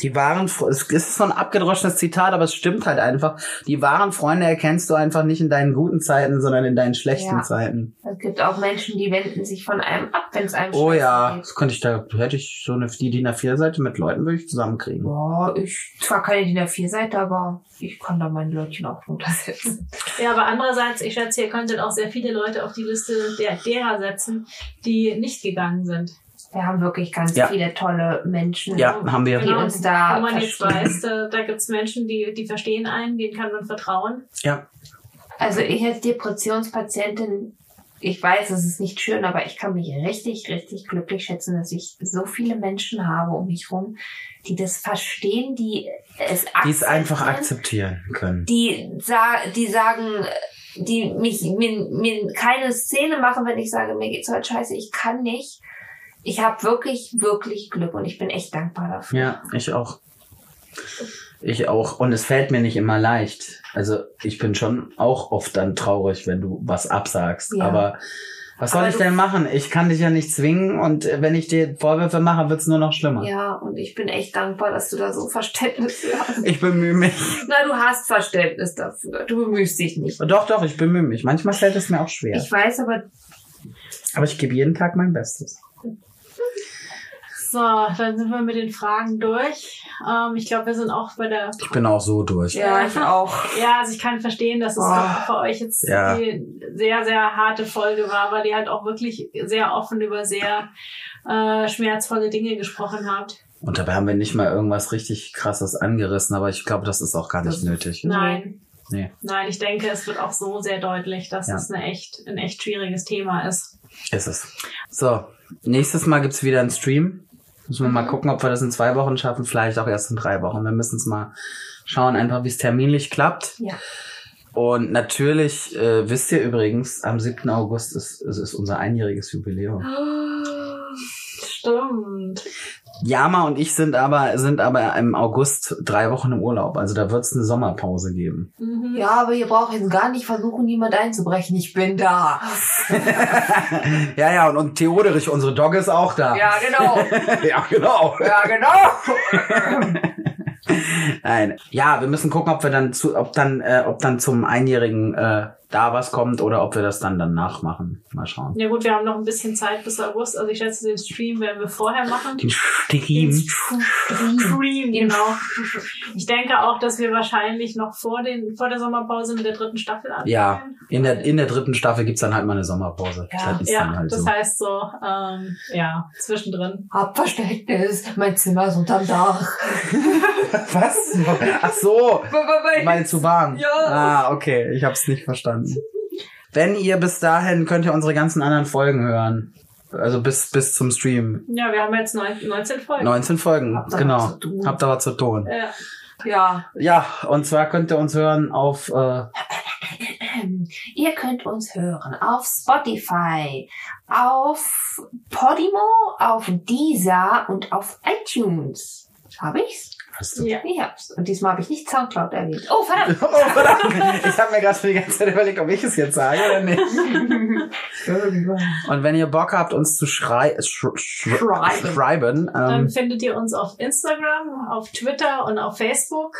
Die wahren, es ist so ein abgedroschenes Zitat, aber es stimmt halt einfach. Die wahren Freunde erkennst du einfach nicht in deinen guten Zeiten, sondern in deinen schlechten Zeiten. Es gibt auch Menschen, die wenden sich von einem ab, wenn es einem schlecht geht. Das könnte ich da, hätte ich so eine DIN A4-Seite mit Leuten, würde ich zusammenkriegen. Boah, ich, zwar keine DIN A4-Seite, aber ich kann da mein Leutchen auch runtersetzen. Ja, aber andererseits, ich schätze, ihr könntet auch sehr viele Leute auf die Liste derer setzen, die nicht gegangen sind. Wir haben wirklich ganz viele tolle Menschen, haben wir. Die uns da wo man verstehen. Jetzt weiß, da gibt es Menschen, die verstehen einen, denen kann man vertrauen. Ja. Also ich als Depressionspatientin, ich weiß, es ist nicht schön, aber ich kann mich richtig, richtig glücklich schätzen, dass ich so viele Menschen habe um mich rum, die das verstehen, die es akzeptieren. Die es einfach akzeptieren können. Die sagen... Die mir keine Szene machen, wenn ich sage, mir geht's heute scheiße, ich kann nicht. Ich habe wirklich, wirklich Glück und ich bin echt dankbar dafür. Ja, ich auch. Ich auch. Und es fällt mir nicht immer leicht. Also ich bin schon auch oft dann traurig, wenn du was absagst. Ja. Aber was soll ich denn machen? Ich kann dich ja nicht zwingen und wenn ich dir Vorwürfe mache, wird's nur noch schlimmer. Ja, und ich bin echt dankbar, dass du da so Verständnis für hast. Ich bemühe mich. Na, du hast Verständnis dafür. Du bemühst dich nicht. Doch, ich bemühe mich. Manchmal fällt es mir auch schwer. Ich weiß, aber ich gebe jeden Tag mein Bestes. So, dann sind wir mit den Fragen durch. Ich glaube, wir sind auch bei der... Ich bin auch so durch. Ja, ich auch. Ja, also ich kann verstehen, dass es für euch jetzt eine sehr, sehr harte Folge war, weil ihr halt auch wirklich sehr offen über sehr schmerzvolle Dinge gesprochen habt. Und dabei haben wir nicht mal irgendwas richtig Krasses angerissen, aber ich glaube, das ist auch gar nicht nötig. Nein. Nee. Nein, ich denke, es wird auch so sehr deutlich, dass es ein echt schwieriges Thema ist. Ist es. So, nächstes Mal gibt's wieder einen Stream. Müssen wir mal gucken, ob wir das in 2 Wochen schaffen, vielleicht auch erst in 3 Wochen. Wir müssen es mal schauen, einfach wie es terminlich klappt. Ja. Und natürlich wisst ihr übrigens, am 7. August ist unser einjähriges Jubiläum. Stimmt. Jama und ich sind aber im August 3 Wochen im Urlaub. Also da wird es eine Sommerpause geben. Mhm. Ja, aber ihr braucht jetzt gar nicht versuchen, jemand einzubrechen. Ich bin da. Ja, und Theoderich, unsere Dogge, ist auch da. Ja, genau. Nein. Ja, wir müssen gucken, ob wir dann ob dann zum Einjährigen da was kommt oder ob wir das dann danach machen. Mal schauen. Ja gut, wir haben noch ein bisschen Zeit bis August. Also ich schätze, den Stream werden wir vorher machen. Den Stream, genau. Ich denke auch, dass wir wahrscheinlich noch vor der Sommerpause mit der 3. Staffel anfangen. Ja, in der 3. Staffel gibt's dann halt mal eine Sommerpause. Ja, zwischendrin. Hab Verständnis, mein Zimmer ist unterm Dach. Was? Ach so, mal zu warm. Ja. Ah, okay, ich hab's nicht verstanden. Wenn ihr bis dahin, könnt ihr unsere ganzen anderen Folgen hören. Also bis zum Stream. Ja, wir haben jetzt 19 Folgen. 19 Folgen, genau. Habt da was zu tun. Ja. Ja, und zwar könnt ihr uns hören auf... Ihr könnt uns hören auf Spotify, auf Podimo, auf Deezer und auf iTunes. Habe ich's? Hast du? Ja. Ich hab's. Und diesmal habe ich nicht Soundcloud erwähnt. Oh, verdammt! Ich habe mir gerade die ganze Zeit überlegt, ob ich es jetzt sage oder nicht. Und wenn ihr Bock habt, uns zu schreiben... dann findet ihr uns auf Instagram, auf Twitter und auf Facebook.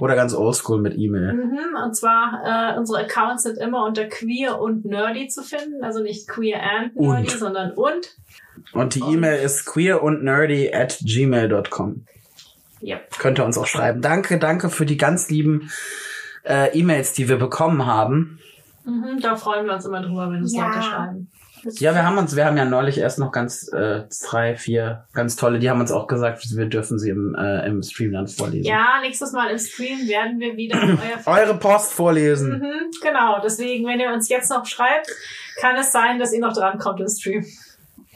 Oder ganz oldschool mit E-Mail. Mhm, und zwar, unsere Accounts sind immer unter queer und nerdy zu finden. Also nicht queer and nerdy, sondern und. Und die E-Mail ist queerundnerdy@gmail.com. Yep. Könnt ihr uns auch schreiben. Danke für die ganz lieben E-Mails, die wir bekommen haben. Mhm, da freuen wir uns immer drüber, wenn uns Leute schreiben. Ja, wir haben ja neulich erst noch ganz 3, 4 ganz tolle, die haben uns auch gesagt, wir dürfen sie im Stream dann vorlesen. Ja, nächstes Mal im Stream werden wir wieder eure Post vorlesen. Mhm, genau, deswegen, wenn ihr uns jetzt noch schreibt, kann es sein, dass ihr noch drankommt im Stream.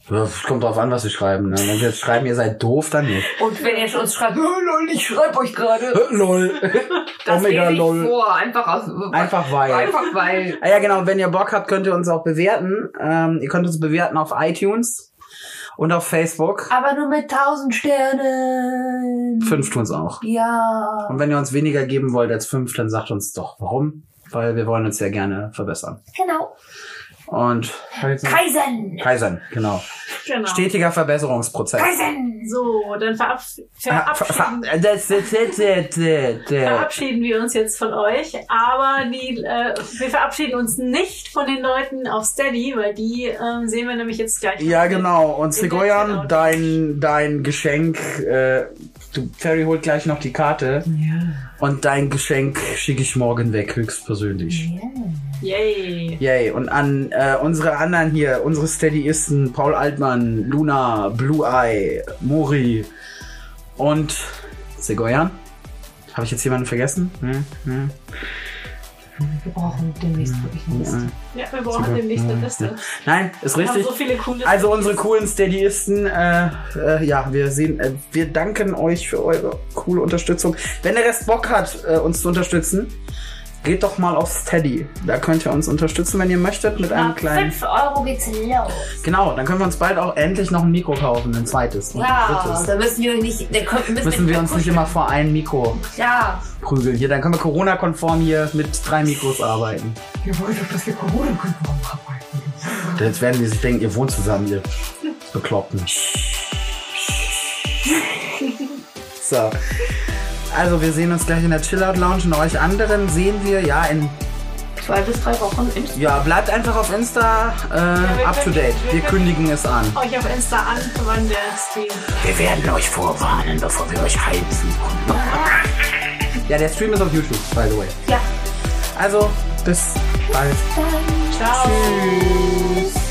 Das kommt drauf an, was wir schreiben. Ne? Wenn wir jetzt schreiben, ihr seid doof, dann nicht. Und wenn ihr uns schreibt, lol, ich schreibe euch gerade. Lol. Das lese ich vor. Einfach weil. Ah, ja, genau. Wenn ihr Bock habt, könnt ihr uns auch bewerten. Ihr könnt uns bewerten auf iTunes und auf Facebook. Aber nur mit 1000 Sternen. 5 tun's auch. Ja. Und wenn ihr uns weniger geben wollt als 5, dann sagt uns doch, warum. Weil wir wollen uns sehr gerne verbessern. Genau. Und Kaisen, genau. Stetiger Verbesserungsprozess. Kaisen! So, dann verabschieden wir uns jetzt von euch, aber wir verabschieden uns nicht von den Leuten auf Steady, weil die sehen wir nämlich jetzt gleich. Ja, genau. Und Segoyan, dein Geschenk, Fairy holt gleich noch die Karte. Yeah. Und dein Geschenk schicke ich morgen weg, höchstpersönlich. Yeah. Yay. Yay. Und an unsere anderen hier, unsere Steadyisten, Paul Altmann, Luna, Blue Eye, Mori und Segoyan. Habe ich jetzt jemanden vergessen? Hm. Wir brauchen demnächst wirklich eine Liste. Ja, wir brauchen demnächst eine Liste. Nein, ist richtig. Wir haben so viele coole also unsere coolen Steadyisten, wir danken euch für eure coole Unterstützung. Wenn der Rest Bock hat, uns zu unterstützen, geht doch mal auf Steady. Da könnt ihr uns unterstützen, wenn ihr möchtet, mit einem kleinen... 5 Euro geht's los. Genau, dann können wir uns bald auch endlich noch ein Mikro kaufen, ein zweites und ein drittes. Da müssen wir uns nicht immer vor einem Mikro prügeln. Hier, dann können wir Corona-konform hier mit 3 Mikros arbeiten. Ihr wollt doch, dass wir Corona-konform arbeiten. Jetzt werden die sich denken, ihr wohnt zusammen, ihr Bekloppten. So. Also wir sehen uns gleich in der Chillout-Lounge und euch anderen sehen wir in 2 bis 3 Wochen. Ja, bleibt einfach auf Insta up-to-date. Wir kündigen es an. Euch auf Insta an, wann der Stream. Wir werden euch vorwarnen, bevor wir euch heizen. Ja, der Stream ist auf YouTube, by the way. Ja. Also, bis bald. Ciao. Tschüss.